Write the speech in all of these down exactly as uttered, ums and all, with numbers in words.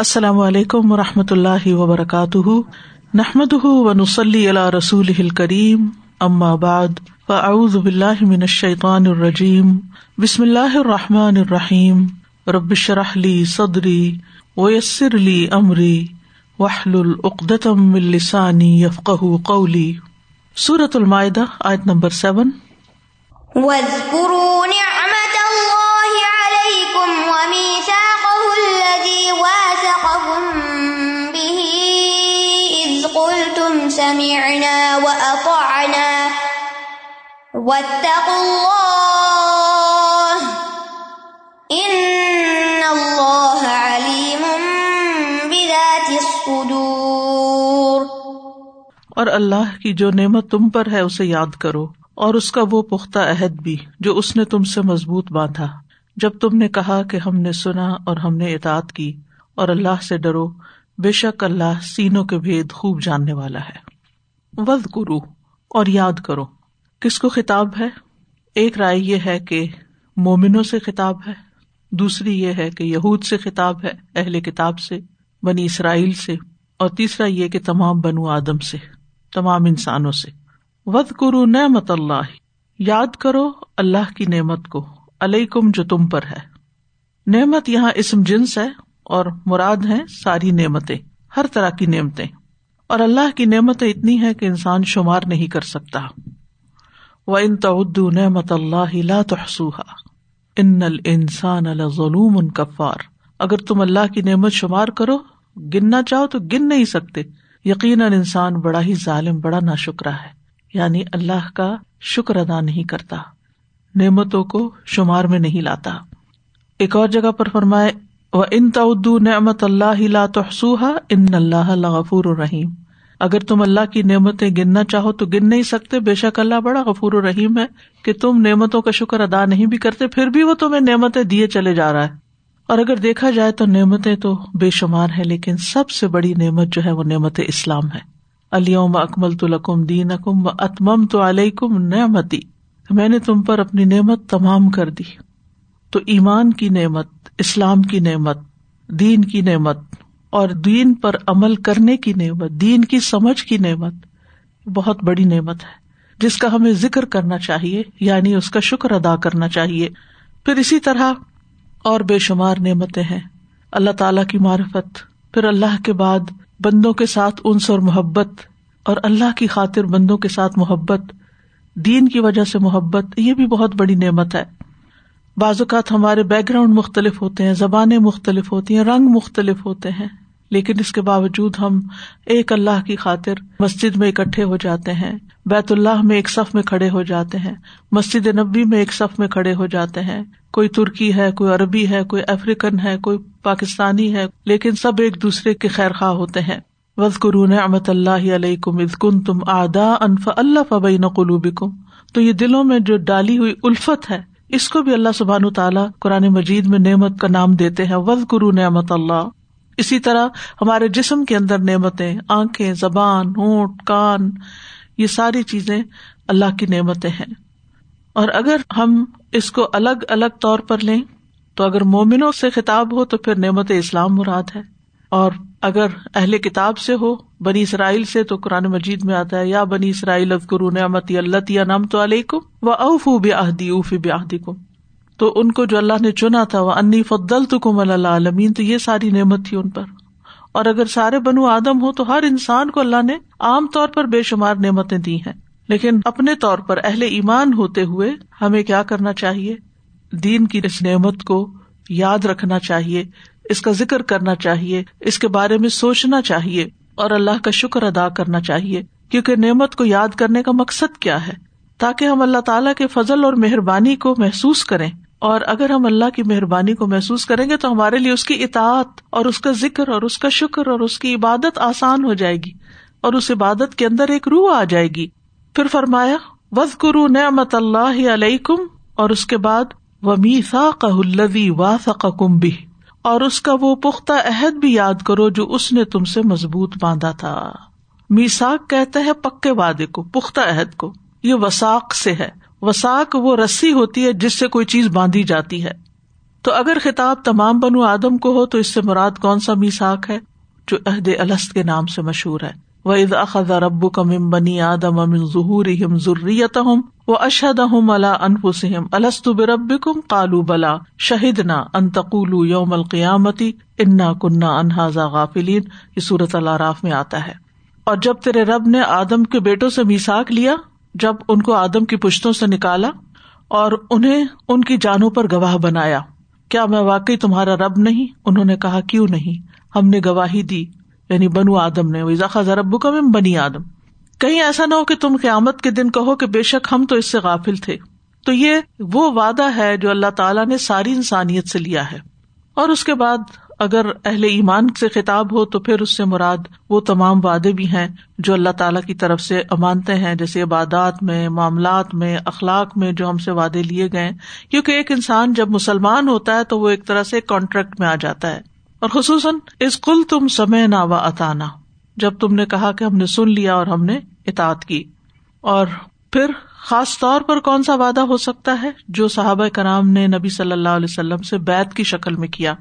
السلام علیکم ورحمۃ اللہ وبرکاتہ، نحمده ونصلی علی رسولہ الکریم، اما بعد فاعوذ باللہ من الشیطان الرجیم، بسم اللہ الرحمن الرحیم، رب اشرح لی صدری ویسر لی امری واحلل عقدۃ من لسانی یفقہوا قولی۔ سورۃ المائدہ آیت نمبر سیون۔ واذکروا نعمت اللہ علیکم ومیثاقہ الذی واثقکم به اذ قلتم سمعنا واطعنا واتقوا اللہ ان اللہ علیم بذات الصدور۔ اور اللہ کی جو نعمت تم پر ہے اسے یاد کرو، اور اس کا وہ پختہ عہد بھی جو اس نے تم سے مضبوط باندھا، جب تم نے کہا کہ ہم نے سنا اور ہم نے اطاعت کی، اور اللہ سے ڈرو، بے شک اللہ سینوں کے بھید خوب جاننے والا ہے۔ وذکرو، اور یاد کرو، کس کو خطاب ہے؟ ایک رائے یہ ہے کہ مومنوں سے خطاب ہے، دوسری یہ ہے کہ یہود سے خطاب ہے، اہل کتاب سے، بنی اسرائیل سے، اور تیسرا یہ کہ تمام بنو آدم سے، تمام انسانوں سے۔ وذکروا نعمت اللہ، یاد کرو اللہ کی نعمت کو، علیکم جو تم پر ہے۔ نعمت یہاں اسم جنس ہے اور مراد ہیں ساری نعمتیں، ہر طرح کی نعمتیں، اور اللہ کی نعمتیں اتنی ہیں کہ انسان شمار نہیں کر سکتا۔ وَإِن تَعُدُّوا نِعْمَتَ اللَّهِ لَا تُحْصُوهَا إِنَّ الْإِنسَانَ لَظَلُومٌ كَفَّارٌ۔ اگر تم اللہ کی نعمت شمار کرو، گننا چاہو تو گن نہیں سکتے، یقیناً انسان بڑا ہی ظالم، بڑا ناشکرا ہے، یعنی اللہ کا شکر ادا نہیں کرتا، نعمتوں کو شمار میں نہیں لاتا۔ ایک اور جگہ پر فرمائے وَإِن تَعُدُّوا نِعْمَتَ اللَّهِ لَا تُحْصُوهَا إِنَّ اللَّهَ لَغَفُورٌ رَحِيمٌ۔ اگر تم اللہ کی نعمتیں گننا چاہو تو گن نہیں سکتے، بے شک اللہ بڑا غفور و رحیم ہے کہ تم نعمتوں کا شکر ادا نہیں بھی کرتے، پھر بھی وہ تمہیں نعمتیں دیے چلے جا رہا ہے۔ اور اگر دیکھا جائے تو نعمتیں تو بے شمار ہیں، لیکن سب سے بڑی نعمت جو ہے وہ نعمت اسلام ہے۔ الیوم اکملت لکم دینکم واتممت علیکم نعمتی، میں نے تم پر اپنی نعمت تمام کر دی۔ تو ایمان کی نعمت، اسلام کی نعمت، دین کی نعمت، اور دین پر عمل کرنے کی نعمت، دین کی سمجھ کی نعمت بہت بڑی نعمت ہے، جس کا ہمیں ذکر کرنا چاہیے، یعنی اس کا شکر ادا کرنا چاہیے۔ پھر اسی طرح اور بے شمار نعمتیں ہیں، اللہ تعالیٰ کی معرفت، پھر اللہ کے بعد بندوں کے ساتھ انس اور محبت، اور اللہ کی خاطر بندوں کے ساتھ محبت، دین کی وجہ سے محبت، یہ بھی بہت بڑی نعمت ہے۔ بعض اوقات ہمارے بیک گراؤنڈ مختلف ہوتے ہیں، زبانیں مختلف ہوتی ہیں، رنگ مختلف ہوتے ہیں، لیکن اس کے باوجود ہم ایک اللہ کی خاطر مسجد میں اکٹھے ہو جاتے ہیں، بیت اللہ میں ایک صف میں کھڑے ہو جاتے ہیں، مسجد نبوی میں ایک صف میں کھڑے ہو جاتے ہیں۔ کوئی ترکی ہے، کوئی عربی ہے، کوئی افریقن ہے، کوئی پاکستانی ہے، لیکن سب ایک دوسرے کے خیر خواہ ہوتے ہیں۔ وَاذْكُرُوا نِعْمَتَ اللَّهِ عَلَيْكُمْ إِذْ كُنْتُمْ أَعْدَاءً فَأَلَّفَ بَيْنَ قُلُوبِكُمْ۔ تو یہ دلوں میں جو ڈالی ہوئی الفت ہے، اس کو بھی اللہ سبحانہ تعالیٰ قرآن مجید میں نعمت کا نام دیتے ہیں، وَاذْكُرُوا نِعْمَتَ اللَّهِ۔ اسی طرح ہمارے جسم کے اندر نعمتیں، آنکھیں، زبان، ہونٹ، کان، یہ ساری چیزیں اللہ کی نعمتیں ہیں۔ اور اگر ہم اس کو الگ الگ طور پر لیں تو اگر مومنوں سے خطاب ہو تو پھر نعمت اسلام مراد ہے، اور اگر اہل کتاب سے ہو، بنی اسرائیل سے، تو قرآن مجید میں آتا ہے یا بنی اسرائیل اذکروا نعمتی اللتی انعمت علیکم واوفوا بعہدی اوفی بعہدکم۔ تو ان کو جو اللہ نے چنا تھا، وانی فضلتکم علی العالمین، تو یہ ساری نعمت تھی ان پر۔ اور اگر سارے بنو آدم ہو تو ہر انسان کو اللہ نے عام طور پر بے شمار نعمتیں دی ہیں، لیکن اپنے طور پر اہل ایمان ہوتے ہوئے ہمیں کیا کرنا چاہیے؟ دین کی اس نعمت کو یاد رکھنا چاہیے، اس کا ذکر کرنا چاہیے، اس کے بارے میں سوچنا چاہیے، اور اللہ کا شکر ادا کرنا چاہیے، کیونکہ نعمت کو یاد کرنے کا مقصد کیا ہے؟ تاکہ ہم اللہ تعالیٰ کے فضل اور مہربانی کو محسوس کریں، اور اگر ہم اللہ کی مہربانی کو محسوس کریں گے تو ہمارے لیے اس کی اطاعت اور اس کا ذکر اور اس کا شکر اور اس کی عبادت آسان ہو جائے گی، اور اس عبادت کے اندر ایک روح آ جائے گی۔ پھر فرمایا وَاذْكُرُوا نِعْمَتَ اللَّهِ عَلَيْكُمْ، اور اس کے بعد وَمِيثَاقَهُ الَّذِي وَاثَقَكُمْ بِهِ، اور اس کا وہ پختہ عہد بھی یاد کرو جو اس نے تم سے مضبوط باندھا تھا۔ میثاق کہتے ہیں پکے وعدے کو، پختہ عہد کو، یہ وساق سے ہے۔ وساق وہ رسی ہوتی ہے جس سے کوئی چیز باندھی جاتی ہے۔ تو اگر خطاب تمام بنو آدم کو ہو تو اس سے مراد کون سا میثاق ہے جو عہد الست کے نام سے مشہور ہے. وَإِذْ أَخَذَ رَبُّكَ مِنْ بَنِي آدَمَ مِنْ ظُهُورِهِمْ ذُرِّيَّتَهُمْ وَأَشْهَدَهُمْ عَلَىٰ أَنفُسِهِمْ أَلَسْتُ بِرَبِّكُمْ قَالُوا بَلَىٰ شَهِدْنَا أَن تَقُولُوا يَوْمَ الْقِيَامَةِ إِنَّا كُنَّا عَنْ هَٰذَا غَافِلِينَ. یہ سورۃ الأعراف میں آتا ہے. اور جب تیرے رب نے آدم کے بیٹوں سے میثاق لیا، جب ان کو آدم کی پشتوں سے نکالا اور انہیں ان کی جانوں پر گواہ بنایا، کیا میں واقعی تمہارا رب نہیں؟ انہوں نے کہا کیوں نہیں، ہم نے گواہی دی، یعنی بنو آدم نے. وَإِذْ أَخَذَ رَبُّكَ مِنْ بَنِي آدَمَ، کہیں ایسا نہ ہو کہ تم قیامت کے دن کہو کہ بے شک ہم تو اس سے غافل تھے. تو یہ وہ وعدہ ہے جو اللہ تعالیٰ نے ساری انسانیت سے لیا ہے. اور اس کے بعد اگر اہل ایمان سے خطاب ہو تو پھر اس سے مراد وہ تمام وعدے بھی ہیں جو اللہ تعالیٰ کی طرف سے امانتیں ہیں، جیسے عبادات میں، معاملات میں، اخلاق میں جو ہم سے وعدے لیے گئے. کیونکہ ایک انسان جب مسلمان ہوتا ہے تو وہ ایک طرح سے کانٹریکٹ میں آ جاتا ہے. اور خصوصاً اذ قلتم سمعنا واطعنا، جب تم نے کہا کہ ہم نے سن لیا اور ہم نے اطاعت کی. اور پھر خاص طور پر کون سا وعدہ ہو سکتا ہے جو صحابہ کرام نے نبی صلی اللہ علیہ وسلم سے بیعت کی شکل میں کیا،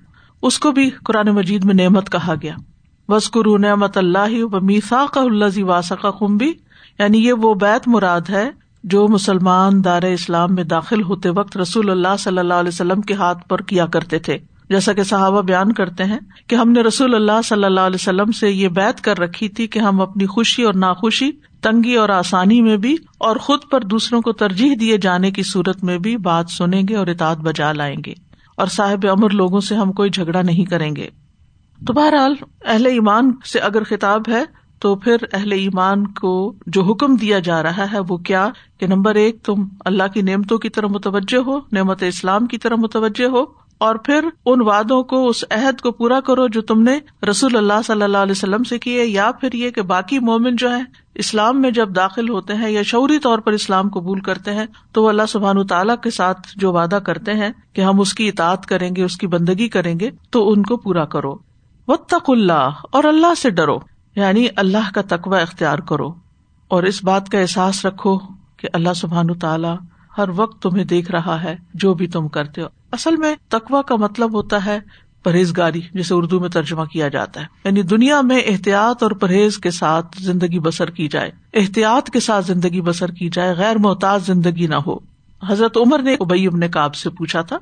اس کو بھی قرآن مجید میں نعمت کہا گیا. وَاذْكُرُوا نِعْمَتَ اللَّهِ وَمِيثَاقَهُ الَّذِي وَاثَقَكُم بِهِ، یعنی یہ وہ بیعت مراد ہے جو مسلمان دار اسلام میں داخل ہوتے وقت رسول اللہ صلی اللہ علیہ وسلم کے ہاتھ پر کیا کرتے تھے. جیسا کہ صحابہ بیان کرتے ہیں کہ ہم نے رسول اللہ صلی اللہ علیہ وسلم سے یہ بیعت کر رکھی تھی کہ ہم اپنی خوشی اور ناخوشی، تنگی اور آسانی میں بھی، اور خود پر دوسروں کو ترجیح دیے جانے کی صورت میں بھی بات سنیں گے اور اطاعت بجا لائیں گے، اور صاحب امر لوگوں سے ہم کوئی جھگڑا نہیں کریں گے. تو بہرحال اہل ایمان سے اگر خطاب ہے تو پھر اہل ایمان کو جو حکم دیا جا رہا ہے وہ کیا، کہ نمبر ایک تم اللہ کی نعمتوں کی طرف متوجہ ہو، نعمت اسلام کی طرف متوجہ ہو، اور پھر ان وعدوں کو، اس عہد کو پورا کرو جو تم نے رسول اللہ صلی اللہ علیہ وسلم سے کیے. یا پھر یہ کہ باقی مومن جو ہیں اسلام میں جب داخل ہوتے ہیں یا شعوری طور پر اسلام قبول کرتے ہیں تو وہ اللہ سبحانہ وتعالیٰ کے ساتھ جو وعدہ کرتے ہیں کہ ہم اس کی اطاعت کریں گے، اس کی بندگی کریں گے، تو ان کو پورا کرو. واتقوا اللہ، اور اللہ سے ڈرو، یعنی اللہ کا تقوی اختیار کرو اور اس بات کا احساس رکھو کہ اللہ سبحانہ وتعالیٰ ہر وقت تمہیں دیکھ رہا ہے جو بھی تم کرتے ہو. اصل میں تقویٰ کا مطلب ہوتا ہے پرہیزگاری، جسے اردو میں ترجمہ کیا جاتا ہے، یعنی دنیا میں احتیاط اور پرہیز کے ساتھ زندگی بسر کی جائے، احتیاط کے ساتھ زندگی بسر کی جائے، غیر محتاج زندگی نہ ہو. حضرت عمر نے ابی بن کعب سے پوچھا تھا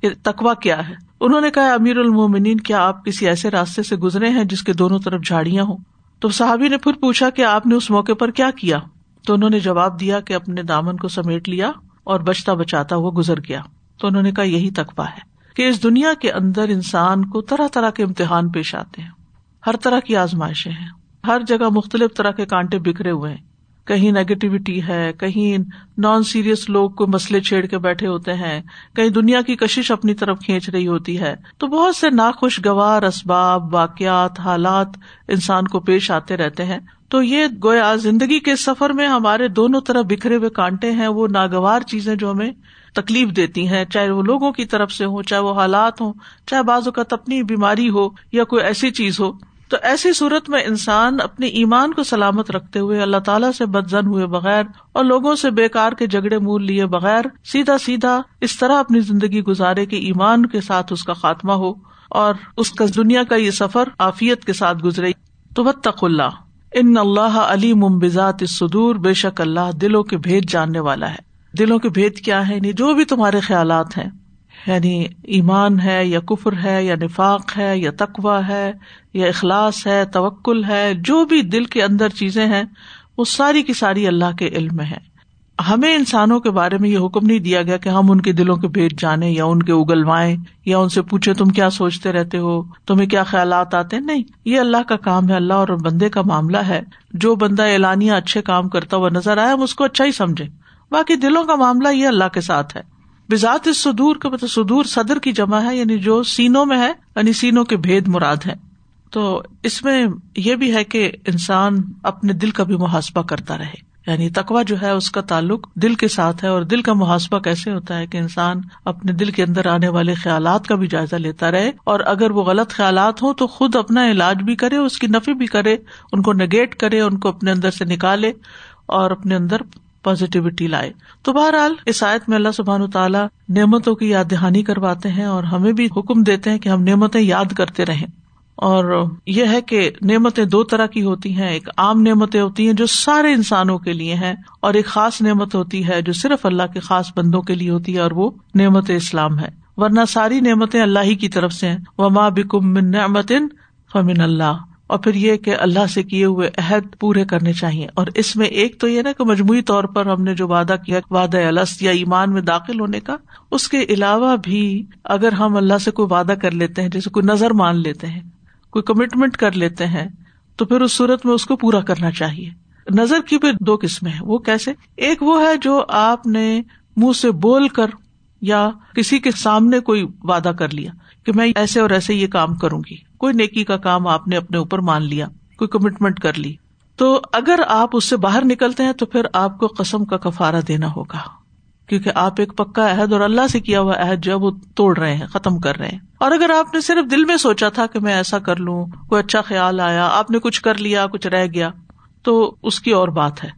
کہ تقویٰ کیا ہے. انہوں نے کہا امیر المومنین، کیا آپ کسی ایسے راستے سے گزرے ہیں جس کے دونوں طرف جھاڑیاں ہوں؟ تو صحابی نے پھر پوچھا کہ آپ نے اس موقع پر کیا کیا؟ تو انہوں نے جواب دیا کہ اپنے دامن کو سمیٹ لیا اور بچتا بچاتا ہوا گزر گیا. تو انہوں نے کہا یہی تقویٰ ہے کہ اس دنیا کے اندر انسان کو طرح طرح کے امتحان پیش آتے ہیں، ہر طرح کی آزمائشیں ہیں، ہر جگہ مختلف طرح کے کانٹے بکھرے ہوئے ہیں، کہیں نیگیٹیوٹی ہے، کہیں نان سیریس لوگ کو مسئلے چھیڑ کے بیٹھے ہوتے ہیں، کہیں دنیا کی کشش اپنی طرف کھینچ رہی ہوتی ہے. تو بہت سے ناخوشگوار اسباب، واقعات، حالات انسان کو پیش آتے رہتے ہیں. تو یہ گویا زندگی کے سفر میں ہمارے دونوں طرف بکھرے ہوئے کانٹے ہیں، وہ ناگوار چیزیں جو ہمیں تکلیف دیتی ہیں، چاہے وہ لوگوں کی طرف سے ہوں، چاہے وہ حالات ہوں، چاہے بعض اوقات اپنی بیماری ہو یا کوئی ایسی چیز ہو. تو ایسی صورت میں انسان اپنے ایمان کو سلامت رکھتے ہوئے، اللہ تعالیٰ سے بدظن ہوئے بغیر اور لوگوں سے بیکار کے جھگڑے مول لیے بغیر، سیدھا سیدھا اس طرح اپنی زندگی گزارے کہ ایمان کے ساتھ اس کا خاتمہ ہو اور اس کا دنیا کا یہ سفر عافیت کے ساتھ گزرے. تو واتقوا اللہ، ان اللہ علیم بذات الصدور، بے شک اللہ دلوں کے بھید جاننے والا ہے. دلوں کے بھید کیا ہے؟ یعنی جو بھی تمہارے خیالات ہیں، یعنی ایمان ہے یا کفر ہے یا نفاق ہے یا تقویٰ ہے یا اخلاص ہے، توکل ہے، جو بھی دل کے اندر چیزیں ہیں وہ ساری کی ساری اللہ کے علم میں ہے. ہمیں انسانوں کے بارے میں یہ حکم نہیں دیا گیا کہ ہم ان کے دلوں کے بھید جانیں یا ان کے اگلوائیں یا ان سے پوچھیں تم کیا سوچتے رہتے ہو، تمہیں کیا خیالات آتے ہیں. نہیں، یہ اللہ کا کام ہے، اللہ اور بندے کا معاملہ ہے. جو بندہ اعلانیہ اچھے کام کرتا ہوا نظر آیا ہم اس کو اچھا ہی سمجھے، باقی دلوں کا معاملہ یہ اللہ کے ساتھ ہے. بذات الصدور کا مطلب صدور صدر کی جمع ہے، یعنی جو سینوں میں ہے، یعنی سینوں کے بھید مراد ہے. تو اس میں یہ بھی ہے کہ انسان اپنے دل کا بھی محاسبہ کرتا رہے، یعنی تقویٰ جو ہے اس کا تعلق دل کے ساتھ ہے. اور دل کا محاسبہ کیسے ہوتا ہے کہ انسان اپنے دل کے اندر آنے والے خیالات کا بھی جائزہ لیتا رہے، اور اگر وہ غلط خیالات ہوں تو خود اپنا علاج بھی کرے، اس کی نفی بھی کرے، ان کو نگیٹ کرے، ان کو اپنے اندر سے نکالے اور اپنے اندر پازیٹیوٹی لائے. تو بہرحال اس آیت میں اللہ سبحانہ تعالیٰ نعمتوں کی یاد دہانی کرواتے ہیں اور ہمیں بھی حکم دیتے ہیں کہ ہم نعمتیں یاد کرتے رہیں. اور یہ ہے کہ نعمتیں دو طرح کی ہوتی ہیں، ایک عام نعمتیں ہوتی ہیں جو سارے انسانوں کے لیے ہیں، اور ایک خاص نعمت ہوتی ہے جو صرف اللہ کے خاص بندوں کے لیے ہوتی ہے، اور وہ نعمت اسلام ہے. ورنہ ساری نعمتیں اللہ ہی کی طرف سے ہیں. وما بکم من نعمت فمن اللہ، اور پھر یہ کہ اللہ سے کیے ہوئے عہد پورے کرنے چاہیے. اور اس میں ایک تو یہ نا کہ مجموعی طور پر ہم نے جو وعدہ کیا، وعدہ الست یا ایمان میں داخل ہونے کا، اس کے علاوہ بھی اگر ہم اللہ سے کوئی وعدہ کر لیتے ہیں، جیسے کوئی نظر مان لیتے ہیں، کوئی کمٹمنٹ کر لیتے ہیں، تو پھر اس صورت میں اس کو پورا کرنا چاہیے. نظر کی پھر دو قسمیں ہیں. وہ کیسے؟ ایک وہ ہے جو آپ نے منہ سے بول کر یا کسی کے سامنے کوئی وعدہ کر لیا کہ میں ایسے اور ایسے یہ کام کروں گی، کوئی نیکی کا کام آپ نے اپنے اوپر مان لیا، کوئی کمٹمنٹ کر لی، تو اگر آپ اس سے باہر نکلتے ہیں تو پھر آپ کو قسم کا کفارہ دینا ہوگا، کیونکہ آپ ایک پکا عہد اور اللہ سے کیا ہوا عہد جو وہ توڑ رہے ہیں، ختم کر رہے ہیں. اور اگر آپ نے صرف دل میں سوچا تھا کہ میں ایسا کر لوں، کوئی اچھا خیال آیا، آپ نے کچھ کر لیا، کچھ رہ گیا، تو اس کی اور بات ہے.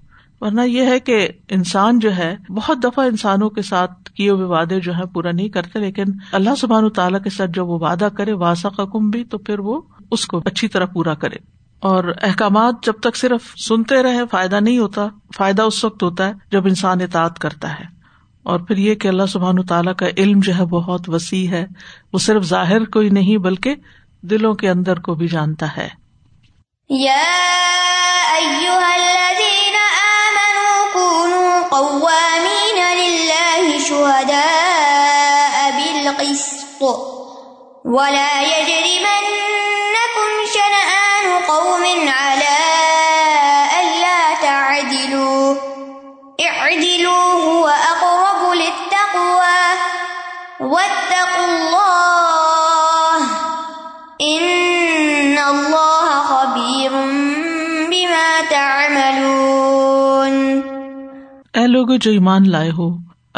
ورنہ یہ ہے کہ انسان جو ہے بہت دفعہ انسانوں کے ساتھ کیے ہوئے وعدے جو ہیں پورا نہیں کرتے، لیکن اللہ سبحانہ تعالیٰ کے ساتھ جب وہ وعدہ کرے واسقکم بھی، تو پھر وہ اس کو اچھی طرح پورا کرے. اور احکامات جب تک صرف سنتے رہے فائدہ نہیں ہوتا. فائدہ اس وقت ہوتا ہے جب انسان اطاعت کرتا ہے. اور پھر یہ کہ اللہ سبحانہ تعالیٰ کا علم جو ہے بہت وسیع ہے، وہ صرف ظاہر کو ہی نہیں بلکہ دلوں کے اندر کو بھی جانتا ہے. قوامین للہ شہداء بالقسط ولا یجرمنکم شنآن قوم علی الا تعدلوا اعدلوا هو اقرب للتقوی واتقوا اللہ ان اللہ خبیر بما تعملون. اے لوگو جو ایمان لائے ہو،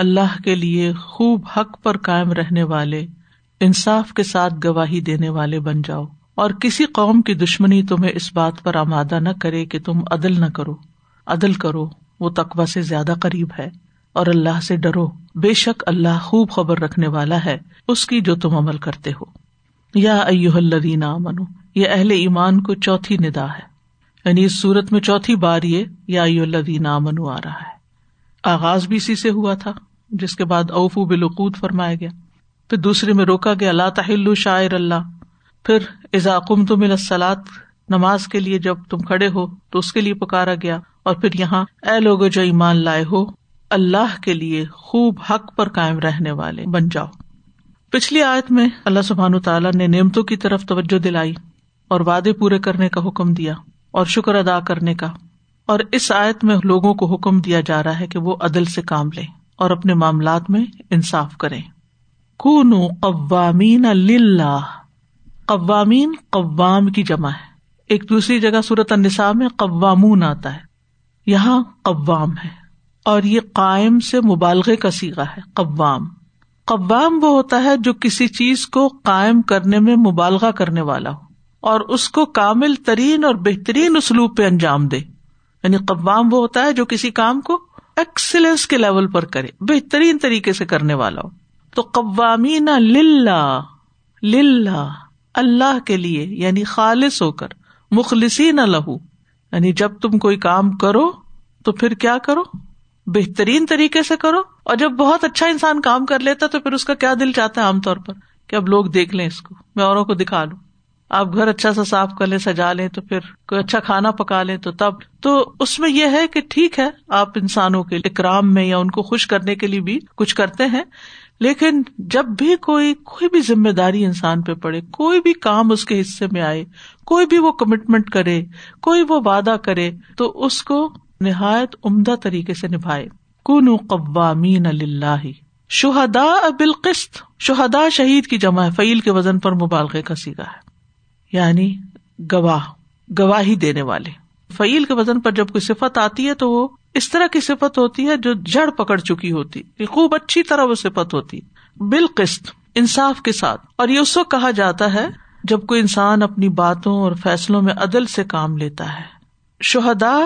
اللہ کے لیے خوب حق پر قائم رہنے والے، انصاف کے ساتھ گواہی دینے والے بن جاؤ، اور کسی قوم کی دشمنی تمہیں اس بات پر آمادہ نہ کرے کہ تم عدل نہ کرو. عدل کرو، وہ تقویٰ سے زیادہ قریب ہے. اور اللہ سے ڈرو، بے شک اللہ خوب خبر رکھنے والا ہے اس کی جو تم عمل کرتے ہو. یا ایھا الذین آمنوا، یہ اہل ایمان کو چوتھی ندا ہے، یعنی اس صورت میں چوتھی بار یہ یا ایھا الذین آمنوا آ رہا ہے. آغاز بھی اسی سے ہوا تھا، جس کے بعد اوفو بالعقود فرمایا گیا، پھر دوسرے میں روکا گیا لا تحلوا شعائر اللہ، پھر اذا قمتم الی الصلاۃ، نماز کے لیے جب تم کھڑے ہو تو اس کے لیے پکارا گیا، اور پھر یہاں اے لوگوں جو ایمان لائے ہو، اللہ کے لیے خوب حق پر قائم رہنے والے بن جاؤ. پچھلی آیت میں اللہ سبحانہ تعالیٰ نے نعمتوں کی طرف توجہ دلائی اور وعدے پورے کرنے کا حکم دیا اور شکر ادا کرنے کا، اور اس آیت میں لوگوں کو حکم دیا جا رہا ہے کہ وہ عدل سے کام لیں اور اپنے معاملات میں انصاف کریں. کونوا قوامین للہ، قوامین قوام کی جمع ہے. ایک دوسری جگہ سورۃ النساء میں قوامون آتا ہے، یہاں قوام ہے، اور یہ قائم سے مبالغے کا صیغہ ہے. قوام قوام وہ ہوتا ہے جو کسی چیز کو قائم کرنے میں مبالغہ کرنے والا ہو اور اس کو کامل ترین اور بہترین اسلوب پہ انجام دے. یعنی قوام وہ ہوتا ہے جو کسی کام کو ایکسلنس کے لیول پر کرے، بہترین طریقے سے کرنے والا ہو. تو قوامین للہ، للہ اللہ کے لیے، یعنی خالص ہو کر، مخلصین لہ، یعنی جب تم کوئی کام کرو تو پھر کیا کرو، بہترین طریقے سے کرو. اور جب بہت اچھا انسان کام کر لیتا تو پھر اس کا کیا دل چاہتا ہے عام طور پر کہ اب لوگ دیکھ لیں اس کو، میں اوروں کو دکھا لوں. آپ گھر اچھا سا صاف کر لیں، سجا لیں، تو پھر کوئی اچھا کھانا پکا لیں، تو تب تو اس میں یہ ہے کہ ٹھیک ہے آپ انسانوں کے اکرام میں یا ان کو خوش کرنے کے لیے بھی کچھ کرتے ہیں، لیکن جب بھی کوئی کوئی بھی ذمہ داری انسان پہ پڑے، کوئی بھی کام اس کے حصے میں آئے، کوئی بھی وہ کمٹمنٹ کرے، کوئی وہ وعدہ کرے، تو اس کو نہایت عمدہ طریقے سے نبھائے. کونوا قوامین للہ شہداء بالقسط. شہداء شہید کی جمع ہے، فعیل کے وزن پر مبالغے کا صیغہ ہے، یعنی گواہ، گواہی دینے والے. فعیل کے وزن پر جب کوئی صفت آتی ہے تو وہ اس طرح کی صفت ہوتی ہے جو جڑ پکڑ چکی ہوتی، خوب اچھی طرح وہ صفت ہوتی. بالقسط انصاف کے ساتھ. اور یہ اس وقت کہا جاتا ہے جب کوئی انسان اپنی باتوں اور فیصلوں میں عدل سے کام لیتا ہے. شہداء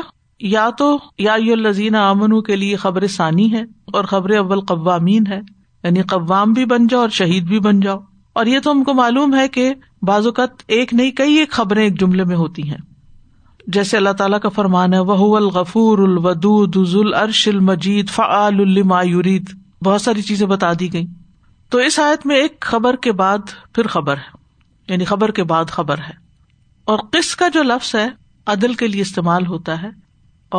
یا تو یا ایھا الذین آمنو کے لیے خبر ثانی ہے اور خبر اول قوامین ہے، یعنی قوام بھی بن جاؤ اور شہید بھی بن جاؤ. اور یہ تو ہم کو معلوم ہے کہ بعض اوقات ایک نہیں کئی ایک خبریں ایک جملے میں ہوتی ہیں، جیسے اللہ تعالیٰ کا فرمان ہے وَهُوَ الْغَفُورُ الْوَدُودُ ذُو الْعَرْشِ الْمَجِيدُ فَعَالٌ لِمَا يُرِيدُ، بہت ساری چیزیں بتا دی گئی. تو اس آیت میں ایک خبر کے بعد پھر خبر ہے، یعنی خبر کے بعد خبر ہے. اور قص کا جو لفظ ہے عدل کے لیے استعمال ہوتا ہے،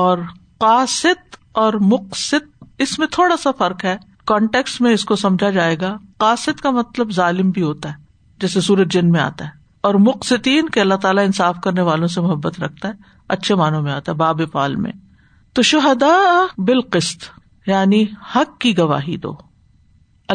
اور قاصد اور مقصد اس میں تھوڑا سا فرق ہے، کانٹیکس میں اس کو سمجھا جائے گا. قاصد کا مطلب ظالم بھی ہوتا ہے جیسے سورت جن میں آتا ہے، اور مقسطین کے اللہ تعالیٰ انصاف کرنے والوں سے محبت رکھتا ہے اچھے معنوں میں آتا ہے باب فعل میں. تو شہداء بالقسط یعنی حق کی گواہی دو،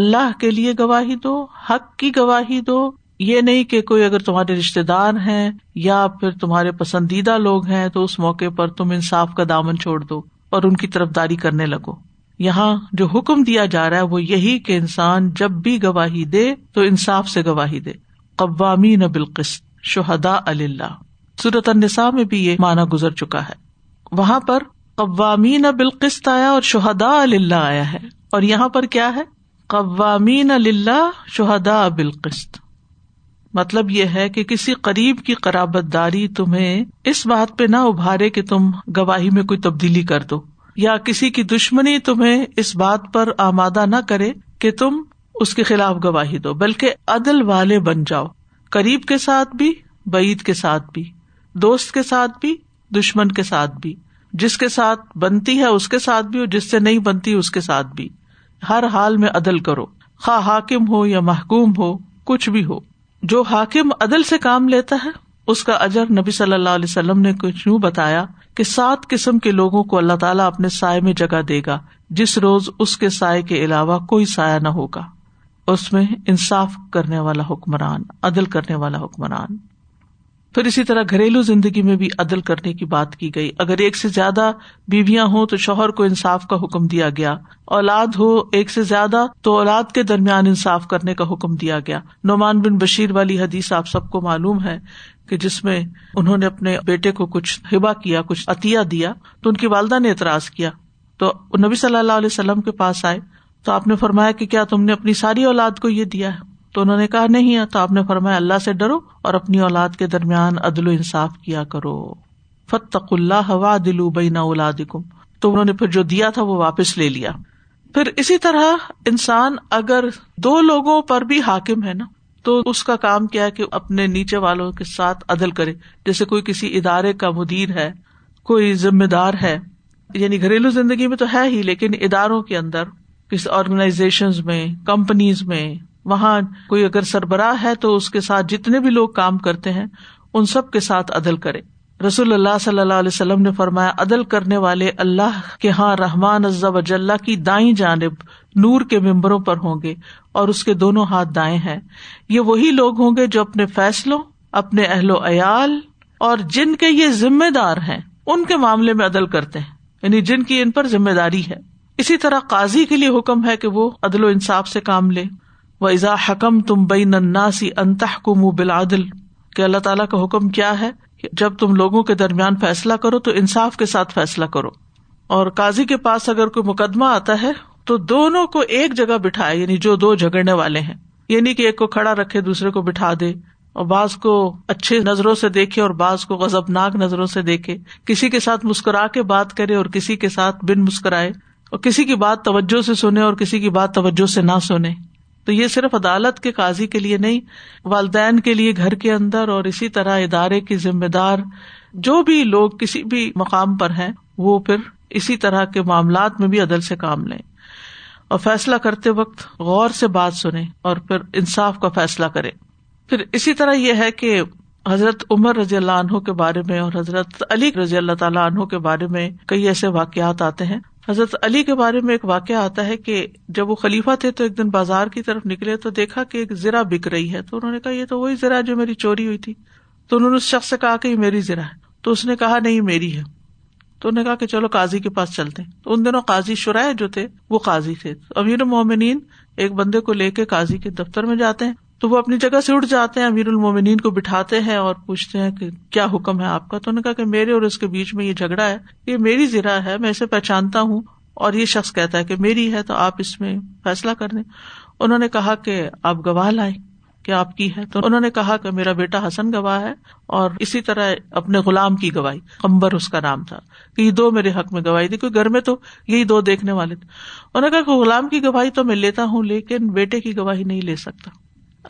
اللہ کے لیے گواہی دو، حق کی گواہی دو. یہ نہیں کہ کوئی اگر تمہارے رشتے دار ہیں یا پھر تمہارے پسندیدہ لوگ ہیں تو اس موقع پر تم انصاف کا دامن چھوڑ دو اور ان کی طرفداری کرنے لگو. یہاں جو حکم دیا جا رہا ہے وہ یہی کہ انسان جب بھی گواہی دے تو انصاف سے گواہی دے. قوامین بالقسط شہداء للہ، سورۃ النساء میں بھی یہ معنی گزر چکا ہے. وہاں پر قوامین بالقسط آیا اور شہداء للہ آیا ہے، اور یہاں پر کیا ہے؟ قوامین للہ شہداء بالقسط. مطلب یہ ہے کہ کسی قریب کی قرابت داری تمہیں اس بات پہ نہ ابھارے کہ تم گواہی میں کوئی تبدیلی کر دو، یا کسی کی دشمنی تمہیں اس بات پر آمادہ نہ کرے کہ تم اس کے خلاف گواہی دو، بلکہ عدل والے بن جاؤ، قریب کے ساتھ بھی، بعید کے ساتھ بھی، دوست کے ساتھ بھی، دشمن کے ساتھ بھی، جس کے ساتھ بنتی ہے اس کے ساتھ بھی اور جس سے نہیں بنتی اس کے ساتھ بھی. ہر حال میں عدل کرو، خواہ حاکم ہو یا محکوم ہو، کچھ بھی ہو. جو حاکم عدل سے کام لیتا ہے اس کا اجر نبی صلی اللہ علیہ وسلم نے کچھ یوں بتایا کہ سات قسم کے لوگوں کو اللہ تعالیٰ اپنے سائے میں جگہ دے گا جس روز اس کے سائے کے علاوہ کوئی سایہ نہ ہوگا. اس میں انصاف کرنے والا حکمران، عدل کرنے والا حکمران. پھر اسی طرح گھریلو زندگی میں بھی عدل کرنے کی بات کی گئی. اگر ایک سے زیادہ بیویاں ہوں تو شوہر کو انصاف کا حکم دیا گیا، اولاد ہو ایک سے زیادہ تو اولاد کے درمیان انصاف کرنے کا حکم دیا گیا. نومان بن بشیر والی حدیث آپ سب کو معلوم ہے کہ جس میں انہوں نے اپنے بیٹے کو کچھ ہبہ کیا، کچھ عطیہ دیا، تو ان کی والدہ نے اعتراض کیا، تو نبی صلی اللہ علیہ وسلم کے پاس آئے تو آپ نے فرمایا کہ کیا تم نے اپنی ساری اولاد کو یہ دیا ہے؟ تو انہوں نے کہا نہیں ہے. تو آپ نے فرمایا اللہ سے ڈرو اور اپنی اولاد کے درمیان عدل و انصاف کیا کرو، فاتقوا اللہ واعدلوا بین اولادکم. تو انہوں نے پھر جو دیا تھا وہ واپس لے لیا. پھر اسی طرح انسان اگر دو لوگوں پر بھی حاکم ہے نا تو اس کا کام کیا ہے کہ اپنے نیچے والوں کے ساتھ عدل کرے. جیسے کوئی کسی ادارے کا مدیر ہے، کوئی ذمہ دار ہے، یعنی گھریلو زندگی میں تو ہے ہی، لیکن اداروں کے اندر، کسی آرگنائزیشنز میں، کمپنیز میں، وہاں کوئی اگر سربراہ ہے تو اس کے ساتھ جتنے بھی لوگ کام کرتے ہیں ان سب کے ساتھ عدل کرے. رسول اللہ صلی اللہ علیہ وسلم نے فرمایا عدل کرنے والے اللہ کے ہاں رحمان عز و جل کی دائیں جانب نور کے ممبروں پر ہوں گے اور اس کے دونوں ہاتھ دائیں ہیں. یہ وہی لوگ ہوں گے جو اپنے فیصلوں، اپنے اہل و عیال اور جن کے یہ ذمہ دار ہیں ان کے معاملے میں عدل کرتے ہیں، یعنی جن کی ان پر ذمہ داری ہے. اسی طرح قاضی کے لیے حکم ہے کہ وہ عدل و انصاف سے کام لے. وَإِذَا حَكَمْتُمْ بَيْنَ النَّاسِ أَن تَحْكُمُوا بِالْعَدْلِ، کہ اللہ تعالیٰ کا حکم کیا ہے کہ جب تم لوگوں کے درمیان فیصلہ کرو تو انصاف کے ساتھ فیصلہ کرو. اور قاضی کے پاس اگر کوئی مقدمہ آتا ہے تو دونوں کو ایک جگہ بٹھائے، یعنی جو دو جھگڑنے والے ہیں، یعنی کہ ایک کو کھڑا رکھے دوسرے کو بٹھا دے، اور بعض کو اچھے نظروں سے دیکھے اور بعض کو غضبناک نظروں سے دیکھے، کسی کے ساتھ مسکرا کے بات کرے اور کسی کے ساتھ بن مسکرائے، اور کسی کی بات توجہ سے سنے اور کسی کی بات توجہ سے نہ سنے. تو یہ صرف عدالت کے قاضی کے لیے نہیں، والدین کے لیے گھر کے اندر، اور اسی طرح ادارے کے ذمہ دار جو بھی لوگ کسی بھی مقام پر ہیں وہ پھر اسی طرح کے معاملات میں بھی عدل سے کام لیں، اور فیصلہ کرتے وقت غور سے بات سنیں اور پھر انصاف کا فیصلہ کریں. پھر اسی طرح یہ ہے کہ حضرت عمر رضی اللہ عنہ کے بارے میں اور حضرت علی رضی اللہ تعالیٰ عنہ کے بارے میں کئی ایسے واقعات آتے ہیں. حضرت علی کے بارے میں ایک واقعہ آتا ہے کہ جب وہ خلیفہ تھے تو ایک دن بازار کی طرف نکلے تو دیکھا کہ ایک زرہ بک رہی ہے، تو انہوں نے کہا یہ تو وہی زرہ جو میری چوری ہوئی تھی. تو انہوں نے اس شخص سے کہا کہ یہ میری زرہ ہے، تو اس نے کہا نہیں میری ہے. تو انہوں نے کہا کہ چلو قاضی کے پاس چلتے ہیں. تو ان دنوں قاضی شرائع جو تھے وہ قاضی تھے، امیر المومنین ایک بندے کو لے کے قاضی کے دفتر میں جاتے ہیں تو وہ اپنی جگہ سے اٹھ جاتے ہیں, امیر المومنین کو بٹھاتے ہیں اور پوچھتے ہیں کہ کیا حکم ہے آپ کا. تو انہوں نے کہا کہ میرے اور اس کے بیچ میں یہ جھگڑا ہے, یہ میری ذرا ہے, میں اسے پہچانتا ہوں اور یہ شخص کہتا ہے کہ میری ہے, تو آپ اس میں فیصلہ کر دیں. انہوں نے کہا کہ آپ گواہ لائیں کہ آپ کی ہے, تو انہوں نے کہا کہ میرا بیٹا حسن گواہ ہے, اور اسی طرح اپنے غلام کی گواہی, قمبر اس کا نام تھا, کہ یہ دو میرے حق میں گواہی دی, کیونکہ گھر میں تو یہی دو دیکھنے والے تھے. انہوں نے کہا کہ غلام کی گواہی تو میں لیتا ہوں لیکن بیٹے کی گواہی نہیں لے سکتا.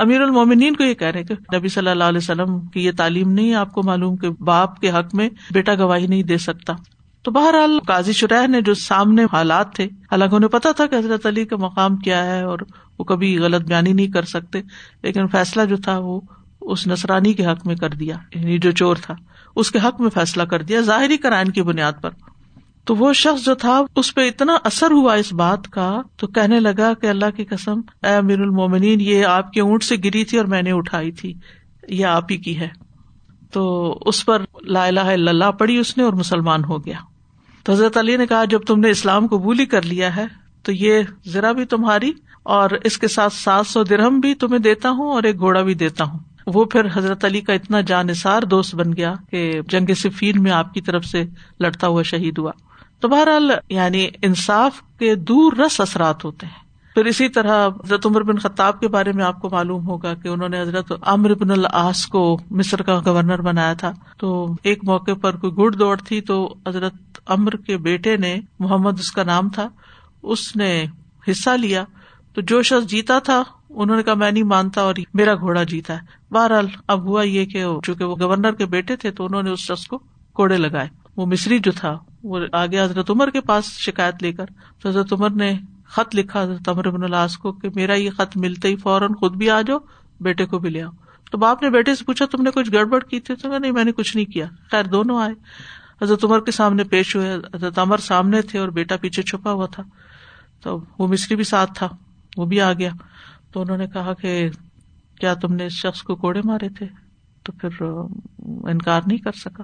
امیر المومنین کو یہ کہہ رہے کہ نبی صلی اللہ علیہ وسلم کی یہ تعلیم نہیں ہے, آپ کو معلوم کہ باپ کے حق میں بیٹا گواہی نہیں دے سکتا. تو بہرحال قاضی شرائع نے جو سامنے حالات تھے, حالانکہ انہیں پتا تھا کہ حضرت علی کا مقام کیا ہے اور وہ کبھی غلط بیانی نہیں کر سکتے, لیکن فیصلہ جو تھا وہ اس نصرانی کے حق میں کر دیا, یعنی جو چور تھا اس کے حق میں فیصلہ کر دیا ظاہری قرائن کی بنیاد پر. تو وہ شخص جو تھا اس پہ اتنا اثر ہوا اس بات کا, تو کہنے لگا کہ اللہ کی قسم اے امیر المومنین, یہ آپ کے اونٹ سے گری تھی اور میں نے اٹھائی تھی, یہ آپ ہی کی ہے. تو اس پر لا الہ الا اللہ پڑھی اس نے اور مسلمان ہو گیا. تو حضرت علی نے کہا جب تم نے اسلام قبول ہی کر لیا ہے تو یہ ذرا بھی تمہاری, اور اس کے ساتھ سات سو درہم بھی تمہیں دیتا ہوں اور ایک گھوڑا بھی دیتا ہوں. وہ پھر حضرت علی کا اتنا جانثار دوست بن گیا کہ جنگ صفین میں آپ کی طرف سے لڑتا ہوا شہید ہوا. تو بہرحال یعنی انصاف کے دور رس اثرات ہوتے ہیں. پھر اسی طرح حضرت عمر بن خطاب کے بارے میں آپ کو معلوم ہوگا کہ انہوں نے حضرت عمر بن الآس کو مصر کا گورنر بنایا تھا. تو ایک موقع پر کوئی گڑ دوڑ تھی, تو حضرت عمر کے بیٹے نے, محمد اس کا نام تھا, اس نے حصہ لیا. تو جو شخص جیتا تھا انہوں نے کہا میں نہیں مانتا اور میرا گھوڑا جیتا ہے. بہرحال اب ہوا یہ کہ چونکہ وہ گورنر کے بیٹے تھے تو انہوں نے اس شخص کو کوڑے لگائے. وہ مصری جو تھا وہ آگے حضرت عمر کے پاس شکایت لے کر, تو حضرت عمر نے خط لکھا حضرت عمر بن العاص کو کہ میرا یہ خط ملتے ہی فوراً خود بھی آ جاؤ, بیٹے کو بھی لے آؤ. تو باپ نے بیٹے سے پوچھا تم نے کچھ گڑبڑ کی تھی؟ تو کہا نہیں میں نے کچھ نہیں کیا. خیر دونوں آئے, حضرت عمر کے سامنے پیش ہوئے. حضرت عمر سامنے تھے اور بیٹا پیچھے چھپا ہوا تھا. تو وہ مصری بھی ساتھ تھا, وہ بھی آ گیا. تو انہوں نے کہا کہ کیا تم نے اس شخص کو کوڑے مارے تھے؟ تو پھر انکار نہیں کر سکا.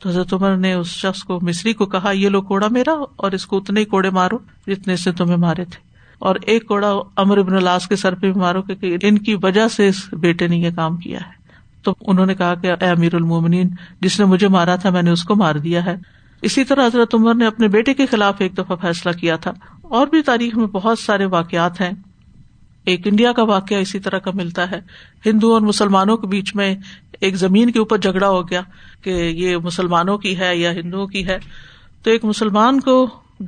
تو حضرت عمر نے اس شخص کو, مصری کو کہا یہ لو کوڑا میرا, اور اس کو اتنے ہی کوڑے مارو جتنے سے تمہیں مارے تھے, اور ایک کوڑا عمر بن العاص کے سر پہ بھی مارو کہ ان کی وجہ سے اس بیٹے نے یہ کام کیا ہے. تو انہوں نے کہا کہ اے امیر المومنین, جس نے مجھے مارا تھا میں نے اس کو مار دیا ہے. اسی طرح حضرت عمر نے اپنے بیٹے کے خلاف ایک دفعہ فیصلہ کیا تھا. اور بھی تاریخ میں بہت سارے واقعات ہیں. ایک انڈیا کا واقعہ اسی طرح کا ملتا ہے. ہندوؤں اور مسلمانوں کے بیچ میں ایک زمین کے اوپر جھگڑا ہو گیا کہ یہ مسلمانوں کی ہے یا ہندوؤں کی ہے. تو ایک مسلمان کو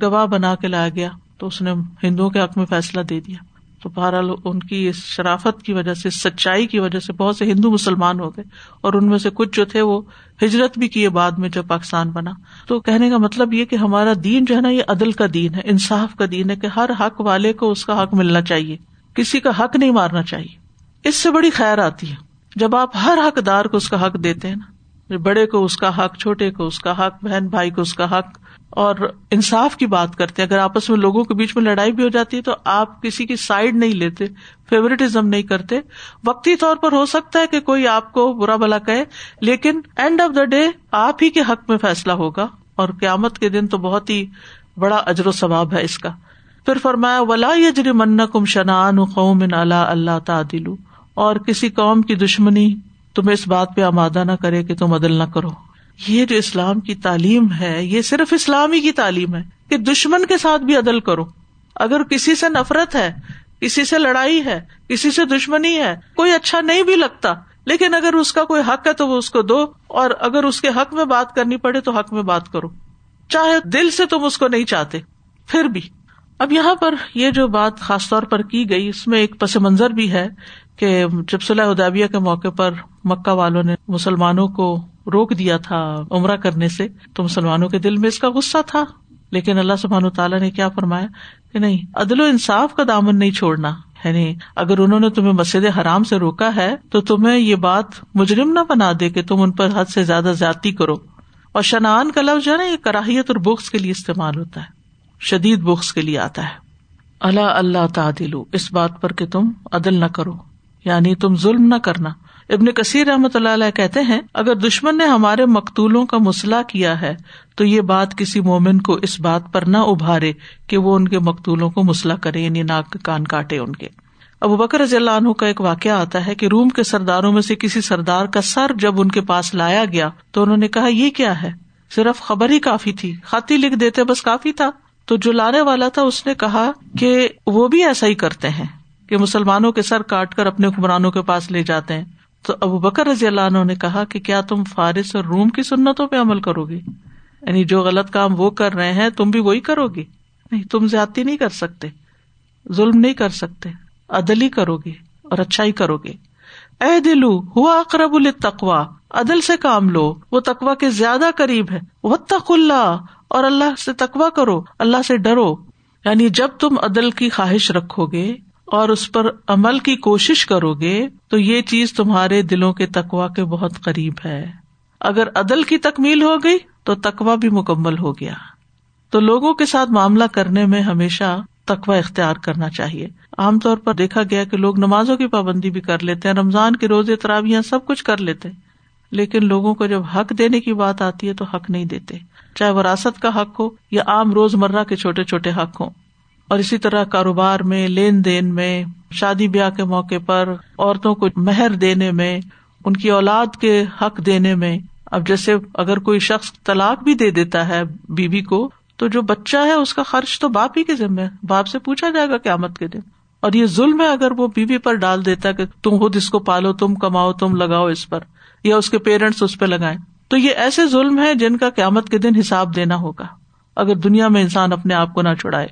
گواہ بنا کے لایا گیا, تو اس نے ہندوؤں کے حق میں فیصلہ دے دیا. تو بہرحال ان کی اس شرافت کی وجہ سے, سچائی کی وجہ سے بہت سے ہندو مسلمان ہو گئے, اور ان میں سے کچھ جو تھے وہ ہجرت بھی کیے بعد میں جب پاکستان بنا. تو کہنے کا مطلب یہ کہ ہمارا دین جو ہے نا, یہ عدل کا دین ہے, انصاف کا دین ہے, کہ ہر حق والے کو اس کا حق ملنا چاہیے, کسی کا حق نہیں مارنا چاہیے. اس سے بڑی خیر آتی ہے جب آپ ہر حقدار کو اس کا حق دیتے ہیں نا, بڑے کو اس کا حق, چھوٹے کو اس کا حق, بہن بھائی کو اس کا حق, اور انصاف کی بات کرتے ہیں. اگر آپس میں لوگوں کے بیچ میں لڑائی بھی ہو جاتی ہے تو آپ کسی کی سائیڈ نہیں لیتے, فیوریٹزم نہیں کرتے. وقتی طور پر ہو سکتا ہے کہ کوئی آپ کو برا بھلا کہے, لیکن اینڈ آف دا ڈے آپ ہی کے حق میں فیصلہ ہوگا, اور قیامت کے دن تو بہت ہی بڑا اجر و ثواب ہے اس کا. پھر فرمایا وَلَا يَجْرِمَنَّكُمْ شَنَآنُ قَوْمٍ عَلَىٰ أَلَّا تَعْدِلُوا, اور کسی قوم کی دشمنی تمہیں اس بات پہ آمادہ نہ کرے کہ تم عدل نہ کرو. یہ جو اسلام کی تعلیم ہے, یہ صرف اسلامی کی تعلیم ہے کہ دشمن کے ساتھ بھی عدل کرو. اگر کسی سے نفرت ہے, کسی سے لڑائی ہے, کسی سے دشمنی ہے, کوئی اچھا نہیں بھی لگتا, لیکن اگر اس کا کوئی حق ہے تو وہ اس کو دو, اور اگر اس کے حق میں بات کرنی پڑے تو حق میں بات کرو, چاہے دل سے تم اس کو نہیں چاہتے پھر بھی. اب یہاں پر یہ جو بات خاص طور پر کی گئی, اس میں ایک پس منظر بھی ہے کہ جب صلح حدیبیہ کے موقع پر مکہ والوں نے مسلمانوں کو روک دیا تھا عمرہ کرنے سے, تو مسلمانوں کے دل میں اس کا غصہ تھا, لیکن اللہ سبحانہ وتعالیٰ نے کیا فرمایا کہ نہیں, عدل و انصاف کا دامن نہیں چھوڑنا. یعنی اگر انہوں نے تمہیں مسجد حرام سے روکا ہے تو تمہیں یہ بات مجرم نہ بنا دے کہ تم ان پر حد سے زیادہ زیادتی کرو. اور شنان کا لفظ جو ہے نا, یہ کراہیت اور بغض کے لیے استعمال ہوتا ہے, شدید بغض کے لیے آتا ہے. الا اللہ تعدلوا, اس بات پر کہ تم عدل نہ کرو, یعنی تم ظلم نہ کرنا. ابن کثیر رحمت اللہ علیہ کہتے ہیں اگر دشمن نے ہمارے مقتولوں کا مسلح کیا ہے تو یہ بات کسی مومن کو اس بات پر نہ ابھارے کہ وہ ان کے مقتولوں کو مسلح کرے, یعنی ناک کان کاٹے ان کے. ابو بکر رضی اللہ عنہ کا ایک واقعہ آتا ہے کہ روم کے سرداروں میں سے کسی سردار کا سر جب ان کے پاس لایا گیا تو انہوں نے کہا یہ کیا ہے، صرف خبر ہی کافی تھی، خط ہی لکھ دیتے بس کافی تھا۔ تو جو لانے والا تھا اس نے کہا کہ وہ بھی ایسا ہی کرتے ہیں کہ مسلمانوں کے سر کاٹ کر اپنے حکمرانوں کے پاس لے جاتے ہیں۔ تو ابو بکر رضی اللہ عنہ نے کہا کہ کیا تم فارس اور روم کی سنتوں پہ عمل کرو گے؟ یعنی جو غلط کام وہ کر رہے ہیں تم بھی وہی کرو گے؟ نہیں، تم زیادتی نہیں کر سکتے، ظلم نہیں کر سکتے، عدل ہی کرو گے اور اچھائی کرو گے۔ اے دلو ہوا اقرب للتقوی، عدل سے کام لو، وہ تقوی کے زیادہ قریب ہے۔ واتقوا اللہ، اور اللہ سے تقوی کرو، اللہ سے ڈرو۔ یعنی جب تم عدل کی خواہش رکھو گے اور اس پر عمل کی کوشش کرو گے تو یہ چیز تمہارے دلوں کے تقوی کے بہت قریب ہے۔ اگر عدل کی تکمیل ہو گئی تو تقوی بھی مکمل ہو گیا۔ تو لوگوں کے ساتھ معاملہ کرنے میں ہمیشہ تقوی اختیار کرنا چاہیے۔ عام طور پر دیکھا گیا کہ لوگ نمازوں کی پابندی بھی کر لیتے ہیں، رمضان کے روزے، تراویح، سب کچھ کر لیتے ہیں، لیکن لوگوں کو جب حق دینے کی بات آتی ہے تو حق نہیں دیتے، چاہے وراثت کا حق ہو یا عام روز مرہ کے چھوٹے چھوٹے حق ہوں۔ اور اسی طرح کاروبار میں، لین دین میں، شادی بیاہ کے موقع پر، عورتوں کو مہر دینے میں، ان کی اولاد کے حق دینے میں۔ اب جیسے اگر کوئی شخص طلاق بھی دے دیتا ہے بیوی بی کو، تو جو بچہ ہے اس کا خرچ تو باپ ہی کے ذمہ ہے، باپ سے پوچھا جائے گا قیامت کے دن۔ اور یہ ظلم ہے اگر وہ بیوی بی پر ڈال دیتا ہے کہ تم خود اس کو پالو، تم کماؤ، تم لگاؤ اس پر، یا اس کے پیرنٹس اس پہ لگائیں۔ تو یہ ایسے ظلم ہیں جن کا قیامت کے دن حساب دینا ہوگا اگر دنیا میں انسان اپنے آپ کو نہ چھڑائے۔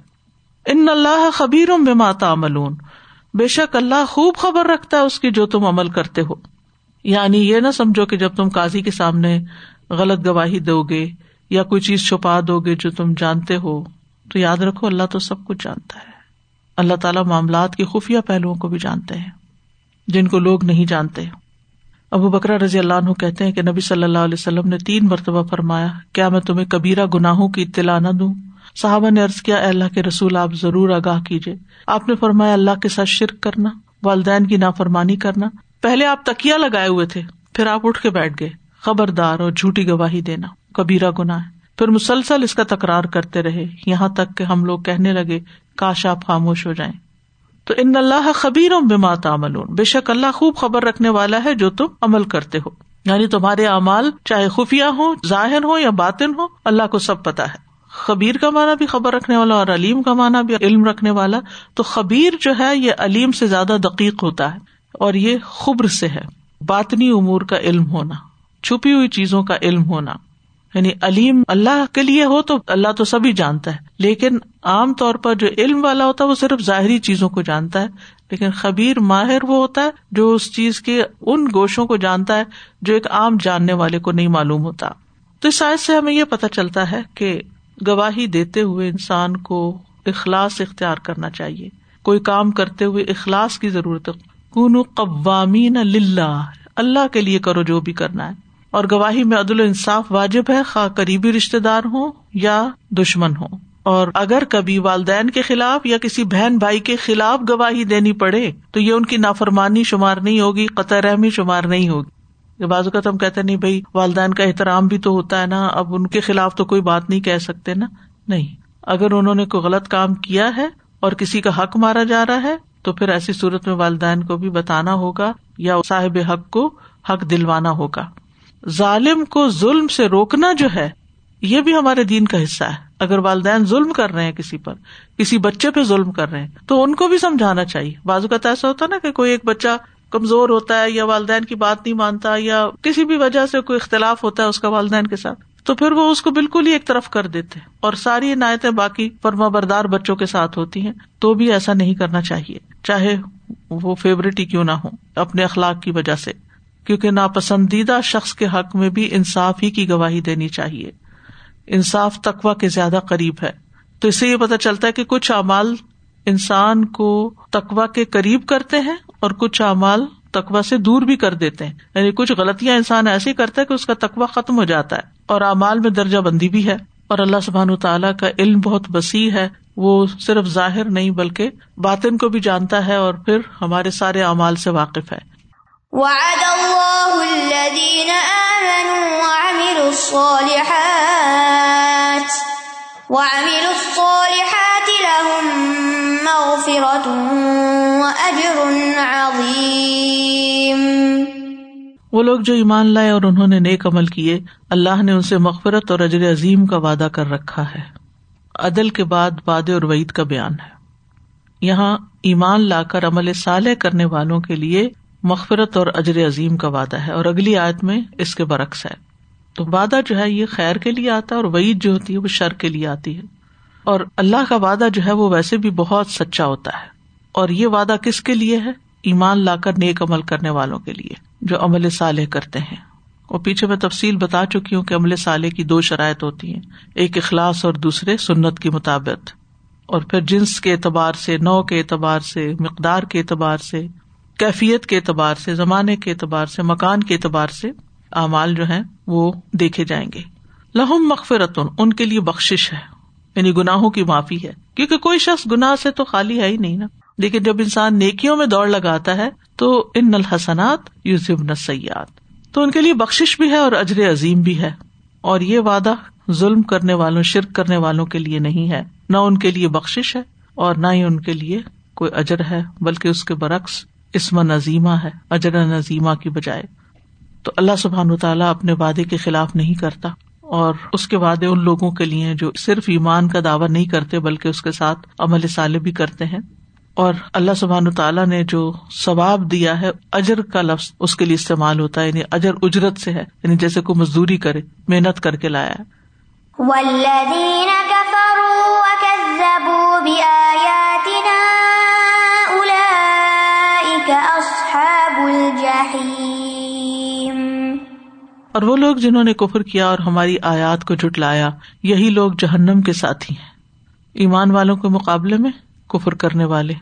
ان اللہ خبیر بما تعملون، بے شک اللہ خوب خبر رکھتا ہے اس کی جو تم عمل کرتے ہو۔ یعنی یہ نہ سمجھو کہ جب تم قاضی کے سامنے غلط گواہی دو گے یا کوئی چیز چھپا دو گے جو تم جانتے ہو، تو یاد رکھو اللہ تو سب کچھ جانتا ہے۔ اللہ تعالیٰ معاملات کے خفیہ پہلوؤں کو بھی جانتے ہیں جن کو لوگ نہیں جانتے۔ ابو بکرہ رضی اللہ عنہ کہتے ہیں کہ نبی صلی اللہ علیہ وسلم نے تین مرتبہ فرمایا، کیا میں تمہیں کبیرہ گناہوں کی اطلاع نہ دوں؟ صحابہ نے عرض کیا، اے اللہ کے رسول آپ ضرور آگاہ کیجیے۔ آپ نے فرمایا، اللہ کے ساتھ شرک کرنا، والدین کی نافرمانی کرنا۔ پہلے آپ تکیہ لگائے ہوئے تھے، پھر آپ اٹھ کے بیٹھ گئے۔ خبردار، اور جھوٹی گواہی دینا کبیرہ گناہ ہے۔ پھر مسلسل اس کا تکرار کرتے رہے، یہاں تک کہ ہم لوگ کہنے لگے کاش آپ خاموش ہو جائیں۔ تو ان اللہ خبیر بما تعملون، بے شک اللہ خوب خبر رکھنے والا ہے جو تم عمل کرتے ہو۔ یعنی تمہارے اعمال چاہے خفیہ ہو، ظاہر ہو یا باطن ہو، اللہ کو سب پتا ہے۔ خبیر کا معنی بھی خبر رکھنے والا اور علیم کا معنی بھی علم رکھنے والا۔ تو خبیر جو ہے یہ علیم سے زیادہ دقیق ہوتا ہے، اور یہ خبر سے ہے، باطنی امور کا علم ہونا، چھپی ہوئی چیزوں کا علم ہونا۔ یعنی علیم اللہ کے لیے ہو تو اللہ تو سبھی جانتا ہے، لیکن عام طور پر جو علم والا ہوتا ہے وہ صرف ظاہری چیزوں کو جانتا ہے، لیکن خبیر ماہر وہ ہوتا ہے جو اس چیز کے ان گوشوں کو جانتا ہے جو ایک عام جاننے والے کو نہیں معلوم ہوتا۔ تو اس آیت سے ہمیں یہ پتہ چلتا ہے کہ گواہی دیتے ہوئے انسان کو اخلاص اختیار کرنا چاہیے، کوئی کام کرتے ہوئے اخلاص کی ضرورت ہے۔ کونوا قوامین للہ، اللہ کے لیے کرو جو بھی کرنا ہے۔ اور گواہی میں عدل و انصاف واجب ہے، خواہ قریبی رشتہ دار ہوں یا دشمن ہوں۔ اور اگر کبھی والدین کے خلاف یا کسی بہن بھائی کے خلاف گواہی دینی پڑے تو یہ ان کی نافرمانی شمار نہیں ہوگی، قطع رحمی شمار نہیں ہوگی۔ بعض اوقات ہم کہتے نہیں بھائی والدین کا احترام بھی تو ہوتا ہے نا، اب ان کے خلاف تو کوئی بات نہیں کہہ سکتے نا۔ نہیں، اگر انہوں نے کوئی غلط کام کیا ہے اور کسی کا حق مارا جا رہا ہے تو پھر ایسی صورت میں والدین کو بھی بتانا ہوگا یا صاحب حق کو حق دلوانا ہوگا۔ ظالم کو ظلم سے روکنا جو ہے یہ بھی ہمارے دین کا حصہ ہے۔ اگر والدین ظلم کر رہے ہیں کسی پر، کسی بچے پہ ظلم کر رہے ہیں، تو ان کو بھی سمجھانا چاہیے۔ بعض اوقات ایسا ہوتا ہے نا کہ کوئی ایک بچہ کمزور ہوتا ہے یا والدین کی بات نہیں مانتا یا کسی بھی وجہ سے کوئی اختلاف ہوتا ہے اس کا والدین کے ساتھ، تو پھر وہ اس کو بالکل ہی ایک طرف کر دیتے ہیں اور ساری عنایتیں باقی فرمانبردار بچوں کے ساتھ ہوتی ہیں۔ تو بھی ایسا نہیں کرنا چاہیے، چاہے وہ فیورٹ ہی کیوں نہ ہو اپنے اخلاق کی وجہ سے، کیونکہ ناپسندیدہ شخص کے حق میں بھی انصاف ہی کی گواہی دینی چاہیے۔ انصاف تقویٰ کے زیادہ قریب ہے۔ تو اس سے یہ پتہ چلتا ہے کہ کچھ اعمال انسان کو تقویٰ کے قریب کرتے ہیں اور کچھ اعمال تقویٰ سے دور بھی کر دیتے ہیں۔ یعنی کچھ غلطیاں انسان ایسی کرتا ہے کہ اس کا تقویٰ ختم ہو جاتا ہے، اور اعمال میں درجہ بندی بھی ہے۔ اور اللہ سبحانہ تعالیٰ کا علم بہت وسیع ہے، وہ صرف ظاہر نہیں بلکہ باطن کو بھی جانتا ہے اور پھر ہمارے سارے اعمال سے واقف ہے۔ وعد اللہ الذین آمنوا وعملوا الصالحات وعملوا الصالحات لهم مغفرۃ مغفرة وأجر عظيم. وہ لوگ جو ایمان لائے اور انہوں نے نیک عمل کیے، اللہ نے ان سے مغفرت اور اجر عظیم کا وعدہ کر رکھا ہے. عدل کے بعد وعدے اور وعید کا بیان ہے. یہاں ایمان لا کر عمل صالح کرنے والوں کے لیے مغفرت اور اجر عظیم کا وعدہ ہے، اور اگلی آیت میں اس کے برعکس ہے. تو وعدہ جو ہے یہ خیر کے لیے آتا ہے اور وعید جو ہوتی ہے وہ شر کے لیے آتی ہے. اور اللہ کا وعدہ جو ہے وہ ویسے بھی بہت سچا ہوتا ہے، اور یہ وعدہ کس کے لیے ہے؟ ایمان لا کر نیک عمل کرنے والوں کے لیے جو عمل صالح کرتے ہیں. اور پیچھے میں تفصیل بتا چکی ہوں کہ عمل صالح کی دو شرائط ہوتی ہیں، ایک اخلاص اور دوسرے سنت کے مطابق. اور پھر جنس کے اعتبار سے، نوع کے اعتبار سے، مقدار کے اعتبار سے، کیفیت کے اعتبار سے، زمانے کے اعتبار سے، مکان کے اعتبار سے اعمال جو ہیں وہ دیکھے جائیں گے. لہم مغفرۃ، ان کے لیے بخشش ہے، یعنی گناہوں کی معافی ہے، کیونکہ کوئی شخص گناہ سے تو خالی ہے ہی نہیں نا. لیکن جب انسان نیکیوں میں دوڑ لگاتا ہے تو ان الحسنات یذہبن السیئات، تو ان کے لیے بخشش بھی ہے اور اجر عظیم بھی ہے. اور یہ وعدہ ظلم کرنے والوں، شرک کرنے والوں کے لیے نہیں ہے، نہ ان کے لیے بخشش ہے اور نہ ہی ان کے لیے کوئی اجر ہے، بلکہ اس کے برعکس اسم نظیمہ ہے، اجر نظیمہ کی بجائے. تو اللہ سبحانہ وتعالیٰ اپنے وعدے کے خلاف نہیں کرتا، اور اس کے وعدے ان لوگوں کے لیے ہیں جو صرف ایمان کا دعویٰ نہیں کرتے بلکہ اس کے ساتھ عمل صالح بھی کرتے ہیں. اور اللہ سبحانہ وتعالیٰ نے جو ثواب دیا ہے، اجر کا لفظ اس کے لیے استعمال ہوتا ہے، یعنی اجر اجرت سے ہے، یعنی جیسے کوئی مزدوری کرے، محنت کر کے لایا ہے. والذین کفروا وکذبوا بآیاتنا اولئک اصحاب الجحیم. اور وہ لوگ جنہوں نے کفر کیا اور ہماری آیات کو جھٹلایا، یہی لوگ جہنم کے ساتھی ہیں. ایمان والوں کے مقابلے میں کفر کرنے والے،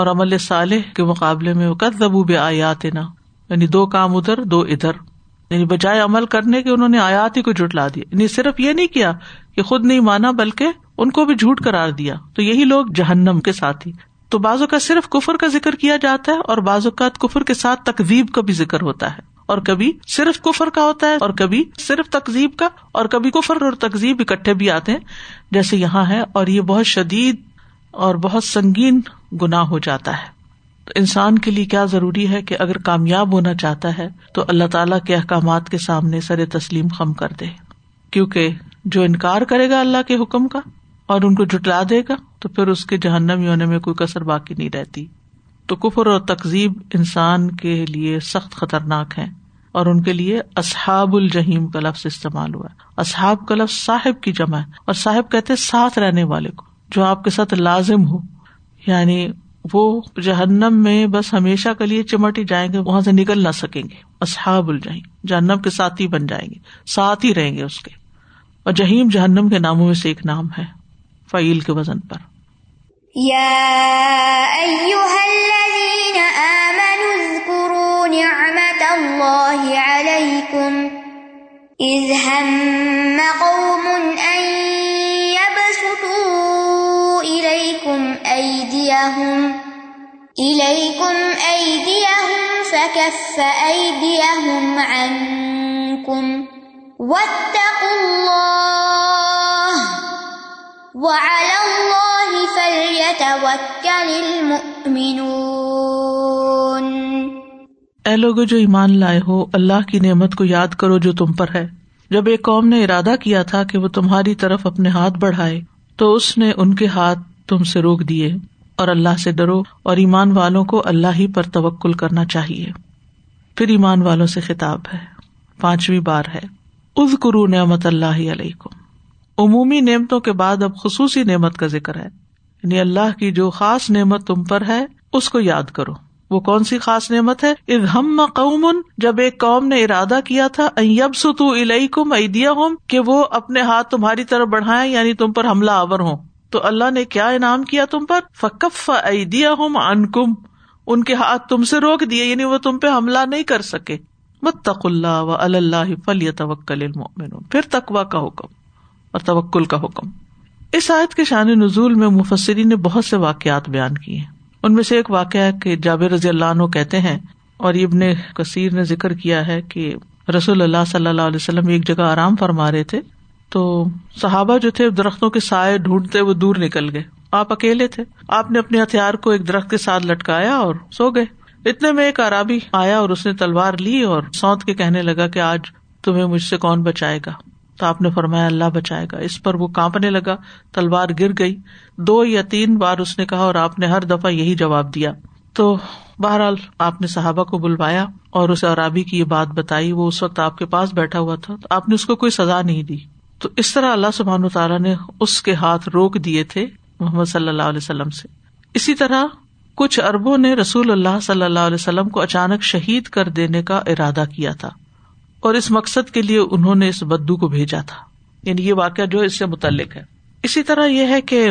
اور عمل صالح کے مقابلے میں کذبوا بآیاتنا، یعنی دو کام ادھر دو ادھر، یعنی بجائے عمل کرنے کے انہوں نے آیات ہی کو جھٹلا دیا. یعنی صرف یہ نہیں کیا کہ خود نہیں مانا بلکہ ان کو بھی جھوٹ قرار دیا. تو یہی لوگ جہنم کے ساتھی. تو بعض اوقات صرف کفر کا ذکر کیا جاتا ہے، اور بعض اوقات کفر کے ساتھ تکذیب کا بھی ذکر ہوتا ہے، اور کبھی صرف کفر کا ہوتا ہے اور کبھی صرف تکذیب کا، اور کبھی کفر اور تکذیب اکٹھے بھی آتے ہیں جیسے یہاں ہے. اور یہ بہت شدید اور بہت سنگین گناہ ہو جاتا ہے. تو انسان کے لیے کیا ضروری ہے کہ اگر کامیاب ہونا چاہتا ہے تو اللہ تعالیٰ کے احکامات کے سامنے سر تسلیم خم کر دے، کیونکہ جو انکار کرے گا اللہ کے حکم کا اور ان کو جھٹلا دے گا تو پھر اس کے جہنمی ہونے میں کوئی کسر باقی نہیں رہتی. تو کفر اور تکذیب انسان کے لیے سخت خطرناک ہیں، اور ان کے لیے اصحاب الجحیم کا لفظ استعمال ہوا ہے. اصحاب کا لفظ صاحب کی جمع ہے، اور صاحب کہتے ہیں ساتھ رہنے والے کو، جو آپ کے ساتھ لازم ہو. یعنی وہ جہنم میں بس ہمیشہ کے لیے چمٹ ہی جائیں گے، وہاں سے نکل نہ سکیں گے. اصحاب الجحیم، جہنم کے ساتھی بن جائیں گے، ساتھ ہی رہیں گے اس کے. اور جہنم جہنم کے ناموں میں سے ایک نام ہے، فعیل کے وزن پر. یا ایھا الذین آمنوا اذکروا نعمت اللہ علیکم اذ ہم قوم ان إليكم أيديهم فكف أيديهم عنكم واتقوا الله وعلى الله فليتوكل المؤمنون. اے لوگو جو ایمان لائے ہو، اللہ کی نعمت کو یاد کرو جو تم پر ہے. جب ایک قوم نے ارادہ کیا تھا کہ وہ تمہاری طرف اپنے ہاتھ بڑھائے تو اس نے ان کے ہاتھ تم سے روک دیے. اور اللہ سے ڈرو، اور ایمان والوں کو اللہ ہی پر توکل کرنا چاہیے. پھر ایمان والوں سے خطاب ہے، پانچویں بار ہے. اذکروا نعمت اللہ علیکم. عمومی نعمتوں کے بعد اب خصوصی نعمت کا ذکر ہے، یعنی اللہ کی جو خاص نعمت تم پر ہے اس کو یاد کرو. وہ کون سی خاص نعمت ہے؟ اذ ہم قوم، جب ایک قوم نے ارادہ کیا تھا، ان یبسطوا الیکم ایدیہم، کہ وہ اپنے ہاتھ تمہاری طرف بڑھائیں، یعنی تم پر حملہ آور ہوں. تو اللہ نے کیا انعام کیا تم پر؟ فکف ایدیہم عنکم، ان کے ہاتھ تم سے روک دیے، یعنی وہ تم پہ حملہ نہیں کر سکے. واتقوا اللہ وعلی اللہ فلیتوکل المؤمنون. پھر تقویٰ کا حکم اور توکل کا حکم. اس آیت کے شان نزول میں مفسرین نے بہت سے واقعات بیان کیے ہیں. ان میں سے ایک واقعہ ہے کہ جابر رضی اللہ عنہ کہتے ہیں، اور ابن کثیر نے ذکر کیا ہے، کہ رسول اللہ صلی اللہ علیہ وسلم ایک جگہ آرام فرما رہے تھے، تو صحابہ جو تھے درختوں کے سائے ڈھونڈتے وہ دور نکل گئے. آپ اکیلے تھے. آپ نے اپنے ہتھیار کو ایک درخت کے ساتھ لٹکایا اور سو گئے. اتنے میں ایک اعرابی آیا اور اس نے تلوار لی اور سونت کے کہنے لگا کہ آج تمہیں مجھ سے کون بچائے گا؟ تو آپ نے فرمایا اللہ بچائے گا. اس پر وہ کانپنے لگا، تلوار گر گئی. دو یا تین بار اس نے کہا اور آپ نے ہر دفعہ یہی جواب دیا. تو بہرحال آپ نے صحابہ کو بلوایا اور اس اعرابی کی یہ بات بتائی. وہ اس وقت آپ کے پاس بیٹھا ہوا تھا، تو آپ نے اس کو کوئی سزا نہیں دی. تو اس طرح اللہ سبحانہ تعالیٰ نے اس کے ہاتھ روک دیے تھے محمد صلی اللہ علیہ وسلم سے. اسی طرح کچھ عربوں نے رسول اللہ صلی اللہ علیہ وسلم کو اچانک شہید کر دینے کا ارادہ کیا تھا، اور اس مقصد کے لیے انہوں نے اس بدو کو بھیجا تھا. یعنی یہ واقعہ جو اس سے متعلق ہے. اسی طرح یہ ہے کہ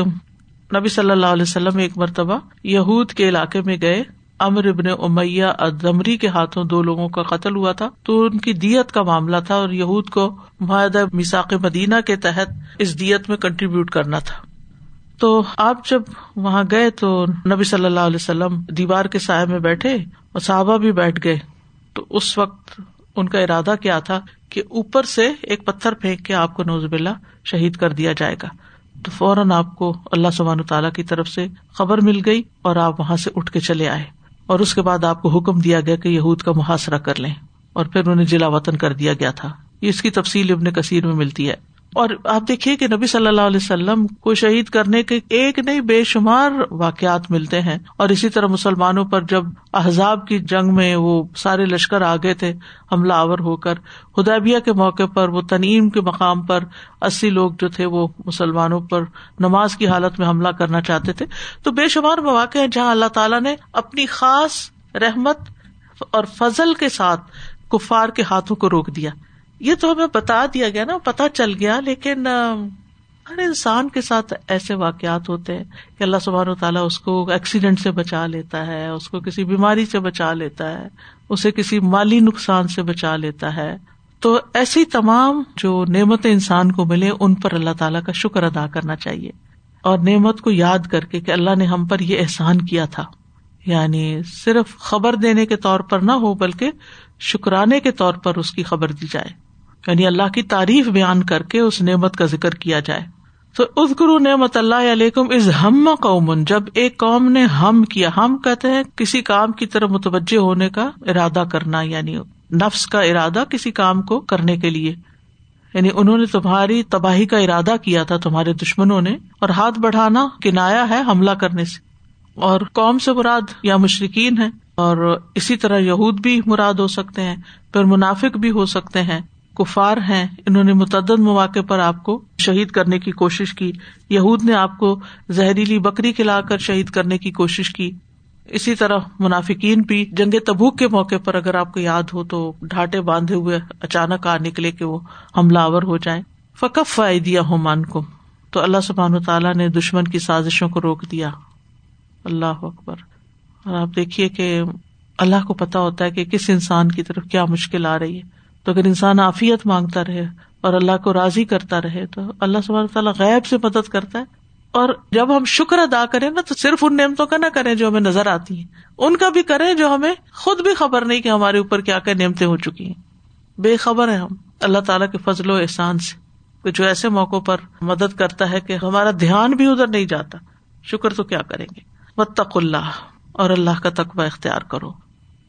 نبی صلی اللہ علیہ وسلم ایک مرتبہ یہود کے علاقے میں گئے. عمر بن امیہ ادمری کے ہاتھوں دو لوگوں کا قتل ہوا تھا، تو ان کی دیت کا معاملہ تھا، اور یہود کو معاہدہ میثاق مدینہ کے تحت اس دیت میں کنٹریبیوٹ کرنا تھا. تو آپ جب وہاں گئے تو نبی صلی اللہ علیہ وسلم دیوار کے سائے میں بیٹھے اور صحابہ بھی بیٹھ گئے. تو اس وقت ان کا ارادہ کیا تھا کہ اوپر سے ایک پتھر پھینک کے آپ کو نعوذ باللہ شہید کر دیا جائے گا. تو فوراً آپ کو اللہ سبحانہ تعالیٰ کی طرف سے خبر مل گئی اور آپ وہاں سے اٹھ کے چلے آئے، اور اس کے بعد آپ کو حکم دیا گیا کہ یہود کا محاصرہ کر لیں، اور پھر انہیں جلا وطن کر دیا گیا تھا. اس کی تفصیل ابن کثیر میں ملتی ہے. اور آپ دیکھیے کہ نبی صلی اللہ علیہ وسلم کو شہید کرنے کے ایک نہیں بے شمار واقعات ملتے ہیں. اور اسی طرح مسلمانوں پر جب احزاب کی جنگ میں وہ سارے لشکر آ گئے تھے حملہ آور ہو کر، حدیبیہ کے موقع پر وہ تنعیم کے مقام پر اسی لوگ جو تھے وہ مسلمانوں پر نماز کی حالت میں حملہ کرنا چاہتے تھے. تو بے شمار مواقع ہیں جہاں اللہ تعالیٰ نے اپنی خاص رحمت اور فضل کے ساتھ کفار کے ہاتھوں کو روک دیا. یہ تو ہمیں بتا دیا گیا نا، پتا چل گیا، لیکن ہر انسان کے ساتھ ایسے واقعات ہوتے ہیں کہ اللہ سبحانہ وتعالیٰ اس کو ایکسیڈنٹ سے بچا لیتا ہے، اس کو کسی بیماری سے بچا لیتا ہے، اسے کسی مالی نقصان سے بچا لیتا ہے. تو ایسی تمام جو نعمتیں انسان کو ملے ان پر اللہ تعالیٰ کا شکر ادا کرنا چاہیے، اور نعمت کو یاد کر کے کہ اللہ نے ہم پر یہ احسان کیا تھا. یعنی صرف خبر دینے کے طور پر نہ ہو، بلکہ شکرانے کے طور پر اس کی خبر دی جائے، یعنی اللہ کی تعریف بیان کر کے اس نعمت کا ذکر کیا جائے. تو اذکروا نعمت اللہ علیکم اذ ہم قوم، جب ایک قوم نے ہم کیا. ہم کہتے ہیں کسی کام کی طرف متوجہ ہونے کا ارادہ کرنا، یعنی نفس کا ارادہ کسی کام کو کرنے کے لیے. یعنی انہوں نے تمہاری تباہی کا ارادہ کیا تھا، تمہارے دشمنوں نے. اور ہاتھ بڑھانا کنایا ہے حملہ کرنے سے، اور قوم سے مراد یا مشرکین ہیں، اور اسی طرح یہود بھی مراد ہو سکتے ہیں، پھر منافق بھی ہو سکتے ہیں، کفار ہیں. انہوں نے متعدد مواقع پر آپ کو شہید کرنے کی کوشش کی. یہود نے آپ کو زہریلی بکری کھلا کر شہید کرنے کی کوشش کی. اسی طرح منافقین بھی جنگ تبوک کے موقع پر، اگر آپ کو یاد ہو تو، ڈھاٹے باندھے ہوئے اچانک آ نکلے کہ وہ حملہ آور ہو جائیں. فَكَفَّ أَيْدِيَهُمْ عَنْكُمْ، تو اللہ سبحانہ وتعالیٰ نے دشمن کی سازشوں کو روک دیا. اللہ اکبر. اور آپ دیکھیے کہ اللہ کو پتہ ہوتا ہے کہ کس انسان کی طرف کیا مشکل آ رہی ہے. تو اگر انسان عافیت مانگتا رہے اور اللہ کو راضی کرتا رہے تو اللہ سبحانہ تعالیٰ غیب سے مدد کرتا ہے. اور جب ہم شکر ادا کریں نا، تو صرف ان نعمتوں کا نہ کریں جو ہمیں نظر آتی ہیں، ان کا بھی کریں جو ہمیں خود بھی خبر نہیں کہ ہمارے اوپر کیا کیا نعمتیں ہو چکی ہیں. بے خبر ہیں ہم اللہ تعالیٰ کے فضل و احسان سے، جو ایسے موقعوں پر مدد کرتا ہے کہ ہمارا دھیان بھی ادھر نہیں جاتا. شکر تو کیا کریں گے. واتقوا اللہ، اور اللہ کا تقویٰ اختیار کرو.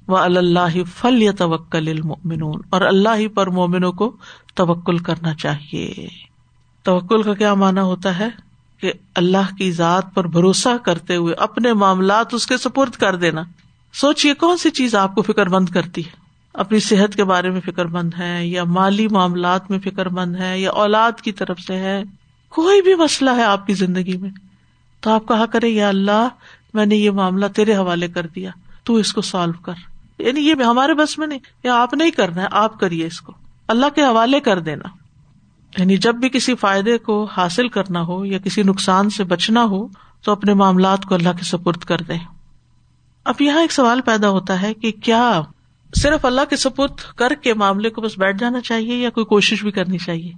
وَعَلَى اللَّهِ فَلْيَتَوَكَّلِ الْمُؤْمِنُونَ، اور اللہ ہی پر مومنوں کو توکل کرنا چاہیے. توکل کا کیا معنی ہوتا ہے؟ کہ اللہ کی ذات پر بھروسہ کرتے ہوئے اپنے معاملات اس کے سپرد کر دینا. سوچئے کون سی چیز آپ کو فکر مند کرتی ہے؟ اپنی صحت کے بارے میں فکر مند ہے، یا مالی معاملات میں فکر مند ہے، یا اولاد کی طرف سے ہے، کوئی بھی مسئلہ ہے آپ کی زندگی میں، تو آپ کہا کریں یا اللہ میں نے یہ معاملہ تیرے حوالے کر دیا، تو اس کو سالو کر. یعنی یہ ہمارے بس میں نہیں، یا آپ نہیں کرنا ہے، آپ کریے، اس کو اللہ کے حوالے کر دینا. یعنی جب بھی کسی فائدے کو حاصل کرنا ہو یا کسی نقصان سے بچنا ہو تو اپنے معاملات کو اللہ کے سپرد کر دیں. اب یہاں ایک سوال پیدا ہوتا ہے کہ کیا صرف اللہ کے سپرد کر کے معاملے کو بس بیٹھ جانا چاہیے، یا کوئی کوشش بھی کرنی چاہیے؟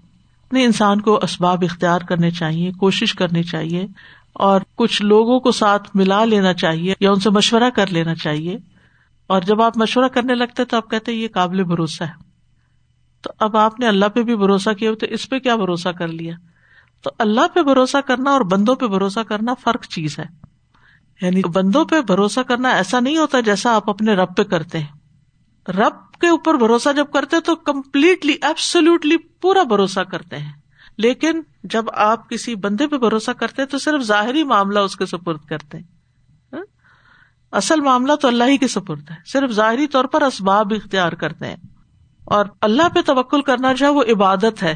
نہیں، انسان کو اسباب اختیار کرنے چاہیے، کوشش کرنی چاہیے، اور کچھ لوگوں کو ساتھ ملا لینا چاہیے یا ان سے مشورہ کر لینا چاہیے. اور جب آپ مشورہ کرنے لگتے تو آپ کہتے ہیں یہ قابل بھروسہ ہے. تو اب آپ نے اللہ پہ بھی بھروسہ کیا، تو اس پہ کیا بھروسہ کر لیا؟ تو اللہ پہ بھروسہ کرنا اور بندوں پہ بھروسہ کرنا فرق چیز ہے. یعنی بندوں پہ بھروسہ کرنا ایسا نہیں ہوتا جیسا آپ اپنے رب پہ کرتے ہیں. رب کے اوپر بھروسہ جب کرتے ہیں تو کمپلیٹلی ایبسلیوٹلی پورا بھروسہ کرتے ہیں, لیکن جب آپ کسی بندے پہ بھروسہ کرتے ہیں تو صرف ظاہری معاملہ اس کے سپرد کرتے ہیں, اصل معاملہ تو اللہ ہی کے سپرد ہے, صرف ظاہری طور پر اسباب اختیار کرتے ہیں. اور اللہ پہ توکل کرنا جو ہے وہ عبادت ہے,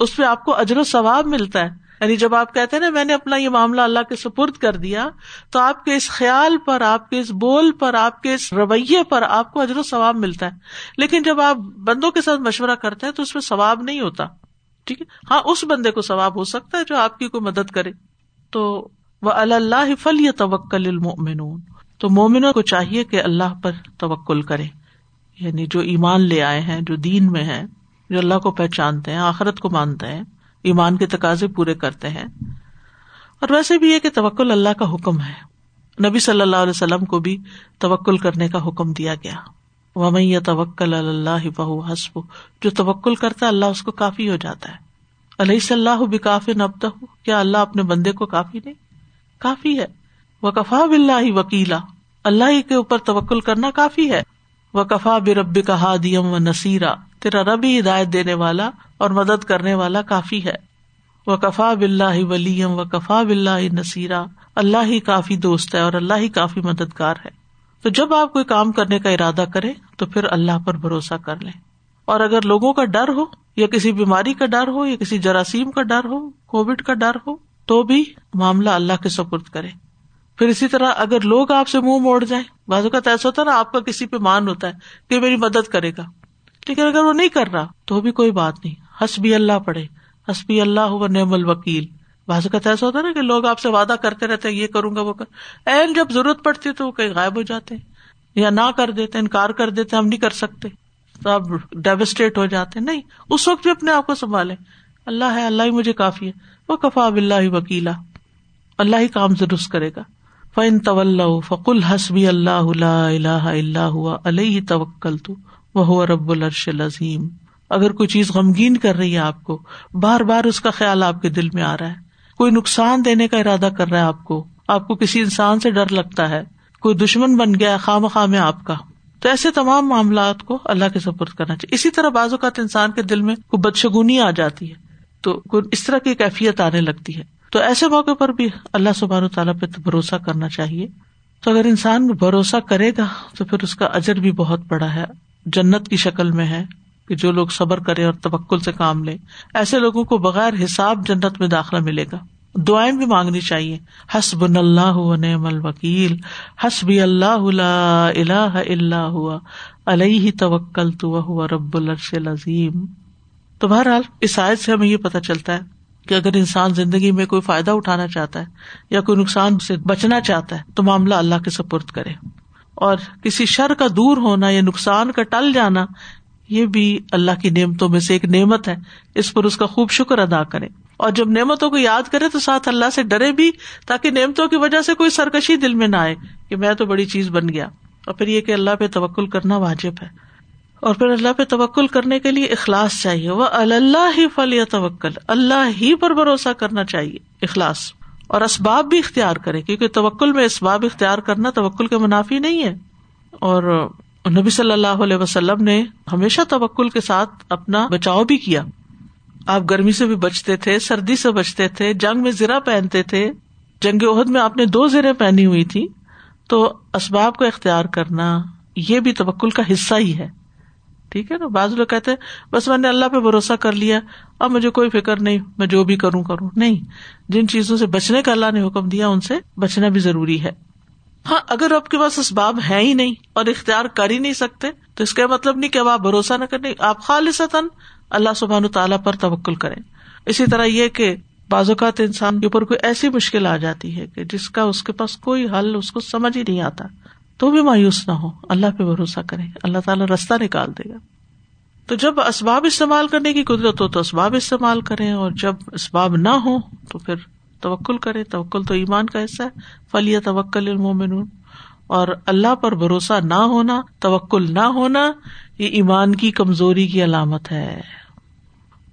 اس پہ آپ کو اجر و ثواب ملتا ہے. یعنی جب آپ کہتے ہیں نا میں نے اپنا یہ معاملہ اللہ کے سپرد کر دیا, تو آپ کے اس خیال پر, آپ کے اس بول پر, آپ کے اس رویے پر آپ کو اجر و ثواب ملتا ہے. لیکن جب آپ بندوں کے ساتھ مشورہ کرتے ہیں تو اس میں ثواب نہیں ہوتا. ٹھیک ہے, ہاں اس بندے کو ثواب ہو سکتا ہے جو آپ کی کوئی مدد کرے. تو وَعَلَى اللَّهِ فَلْيَتَوَكَّلِ الْمُؤْمِنُونَ, تو مومنوں کو چاہیے کہ اللہ پر توکل کریں, یعنی جو ایمان لے آئے ہیں, جو دین میں ہیں, جو اللہ کو پہچانتے ہیں, آخرت کو مانتے ہیں, ایمان کے تقاضے پورے کرتے ہیں. اور ویسے بھی یہ کہ توکل اللہ کا حکم ہے, نبی صلی اللہ علیہ وسلم کو بھی توکل کرنے کا حکم دیا گیا. وَمَن يَتَوَكَّلْ عَلَى اللَّهِ فَهُوَ حَسْبُهُ, جو توکل کرتا ہے اللہ اس کو کافی ہو جاتا ہے. أَلَيْسَ اللَّهُ بِكَافٍ عَبْدَهُ, کیا اللہ اپنے بندے کو کافی نہیں, کافی ہے. وَكَفَى بِاللَّهِ وَكِيلًا, اللہ کے اوپر توکل کرنا کافی ہے. وَكَفَى بِرَبِّكَ هَادِيًا وَنَصِيرًا, تیرا رب ہی ہدایت دینے والا اور مدد کرنے والا کافی ہے. وَكَفَى بِاللَّهِ وَلِيًّا وَكَفَى بِاللَّهِ نَصِيرًا, اللہ ہی کافی دوست ہے اور اللہ ہی کافی مددگار ہے. تو جب آپ کوئی کام کرنے کا ارادہ کریں تو پھر اللہ پر بھروسہ کر لیں. اور اگر لوگوں کا ڈر ہو, یا کسی بیماری کا ڈر ہو, یا کسی جراثیم کا ڈر ہو, کووڈ کا ڈر ہو, تو بھی معاملہ اللہ کے سپرد کریں. پھر اسی طرح اگر لوگ آپ سے منہ موڑ جائیں, بعض اوقات ایسا ہوتا ہے نا آپ کا کسی پہ مان ہوتا ہے کہ میری مدد کرے گا, لیکن اگر وہ نہیں کر رہا تو بھی کوئی بات نہیں, حسبی اللہ پڑھے, حسبی اللہ و نعم الوکیل. بعض اوقات ایسا ہوتا ہے نا کہ لوگ آپ سے وعدہ کرتے رہتے ہیں یہ کروں گا وہ کر, اینڈ جب ضرورت پڑتی ہے تو وہ کہیں غائب ہو جاتے ہیں یا نہ کر دیتے, انکار کر دیتے, ہم نہیں کر سکتے, تو آپ ڈیوسٹیٹ ہو جاتے ہیں. نہیں, اس وقت بھی اپنے آپ کو سنبھالیں, اللہ ہے, اللہ ہی مجھے کافی ہے. وَكَفَى بِاللَّهِ وَكِيلًا, اللہ ہی کام درست کرے گا. فَإِن تَوَلَّوْا فَقُلْ حَسْبِيَ اللَّهُ لَا إِلَٰهَ إِلَّا هُوَ عَلَيْهِ تَوَكَّلْتُ وَهُوَ رَبُّ الْعَرْشِ الْعَظِيمِ. اگر کوئی چیز غمگین کر رہی ہے آپ کو, بار بار اس کا خیال آپ کے دل میں آ رہا ہے, کوئی نقصان دینے کا ارادہ کر رہا ہے آپ کو, آپ کو کسی انسان سے ڈر لگتا ہے, کوئی دشمن بن گیا خواہ مخواہ میں آپ کا, تو ایسے تمام معاملات کو اللہ کے سپرد کرنا چاہیے. اسی طرح بعض اوقات انسان کے دل میں کوئی بدشگونی آ جاتی ہے, تو کوئی اس طرح کی کیفیت آنے لگتی ہے, تو ایسے موقع پر بھی اللہ سبحانہ وتعالیٰ پہ بھروسہ کرنا چاہیے. تو اگر انسان بھروسہ کرے گا تو پھر اس کا اجر بھی بہت بڑا ہے, جنت کی شکل میں ہے کہ جو لوگ صبر کریں اور توکل سے کام لیں, ایسے لوگوں کو بغیر حساب جنت میں داخلہ ملے گا. دعائیں بھی مانگنی چاہیے, حسبنا اللہ و نعم الوکیل, حسبی اللہ لا الہ الا ہوا علیہ توکلت وہو رب العرش العظیم. تو بہرحال اس آیت سے ہمیں یہ پتہ چلتا ہے کہ اگر انسان زندگی میں کوئی فائدہ اٹھانا چاہتا ہے یا کوئی نقصان سے بچنا چاہتا ہے تو معاملہ اللہ کے سپرد کرے, اور کسی شر کا دور ہونا یا نقصان کا ٹل جانا یہ بھی اللہ کی نعمتوں میں سے ایک نعمت ہے, اس پر اس کا خوب شکر ادا کریں. اور جب نعمتوں کو یاد کرے تو ساتھ اللہ سے ڈرے بھی, تاکہ نعمتوں کی وجہ سے کوئی سرکشی دل میں نہ آئے کہ میں تو بڑی چیز بن گیا. اور پھر یہ کہ اللہ پہ توکل کرنا واجب ہے. اور پھر اللہ پہ توکل کرنے کے لیے اخلاص چاہیے, وعلی اللہ فلیتوکل, اللہ ہی پر بھروسہ کرنا چاہیے, اخلاص. اور اسباب بھی اختیار کرے, کیونکہ توکل میں اسباب اختیار کرنا توکل کے منافی نہیں ہے. اور نبی صلی اللہ علیہ وسلم نے ہمیشہ توکل کے ساتھ اپنا بچاؤ بھی کیا. آپ گرمی سے بھی بچتے تھے, سردی سے بچتے تھے, جنگ میں زرہ پہنتے تھے. جنگ احد میں آپ نے دو زرے پہنی ہوئی تھی. تو اسباب کو اختیار کرنا یہ بھی توکل کا حصہ ہی ہے. ٹھیک ہے نا, بعض لوگ کہتے ہیں بس میں نے اللہ پہ بھروسہ کر لیا, اب مجھے کوئی فکر نہیں, میں جو بھی کروں کروں. نہیں, جن چیزوں سے بچنے کا اللہ نے حکم دیا ان سے بچنا بھی ضروری ہے. ہاں, اگر آپ کے پاس اسباب ہیں ہی نہیں اور اختیار کر ہی نہیں سکتے تو اس کا مطلب نہیں کہ اب آپ بھروسہ نہ کریں, آپ خالصتاً اللہ سبحانہ تعالیٰ پر توکل کریں. اسی طرح یہ کہ بعض اوقات انسان کے اوپر کوئی ایسی مشکل آ جاتی ہے کہ جس کا اس کے پاس کوئی حل, اس کو سمجھ ہی نہیں آتا, تو بھی مایوس نہ ہو, اللہ پہ بھروسہ کریں, اللہ تعالیٰ رستہ نکال دے گا. تو جب اسباب استعمال کرنے کی قدرت ہو تو اسباب استعمال کریں, اور جب اسباب نہ ہو تو پھر توکل کریں. توکل تو ایمان کا حصہ ہے, فلیتوکل المؤمنون. اور اللہ پر بھروسہ نہ ہونا, توکل نہ ہونا, یہ ایمان کی کمزوری کی علامت ہے.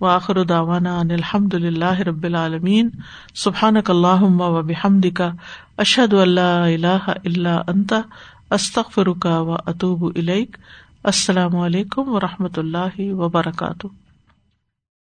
وآخر دعوانا ان الحمد للہ رب العالمین. سبحانک اللہم وبحمدک، اشہد ان لا الہ الا انت، استغفرک واتوب الیک. السلام علیکم ورحمۃ اللہ وبرکاتہ.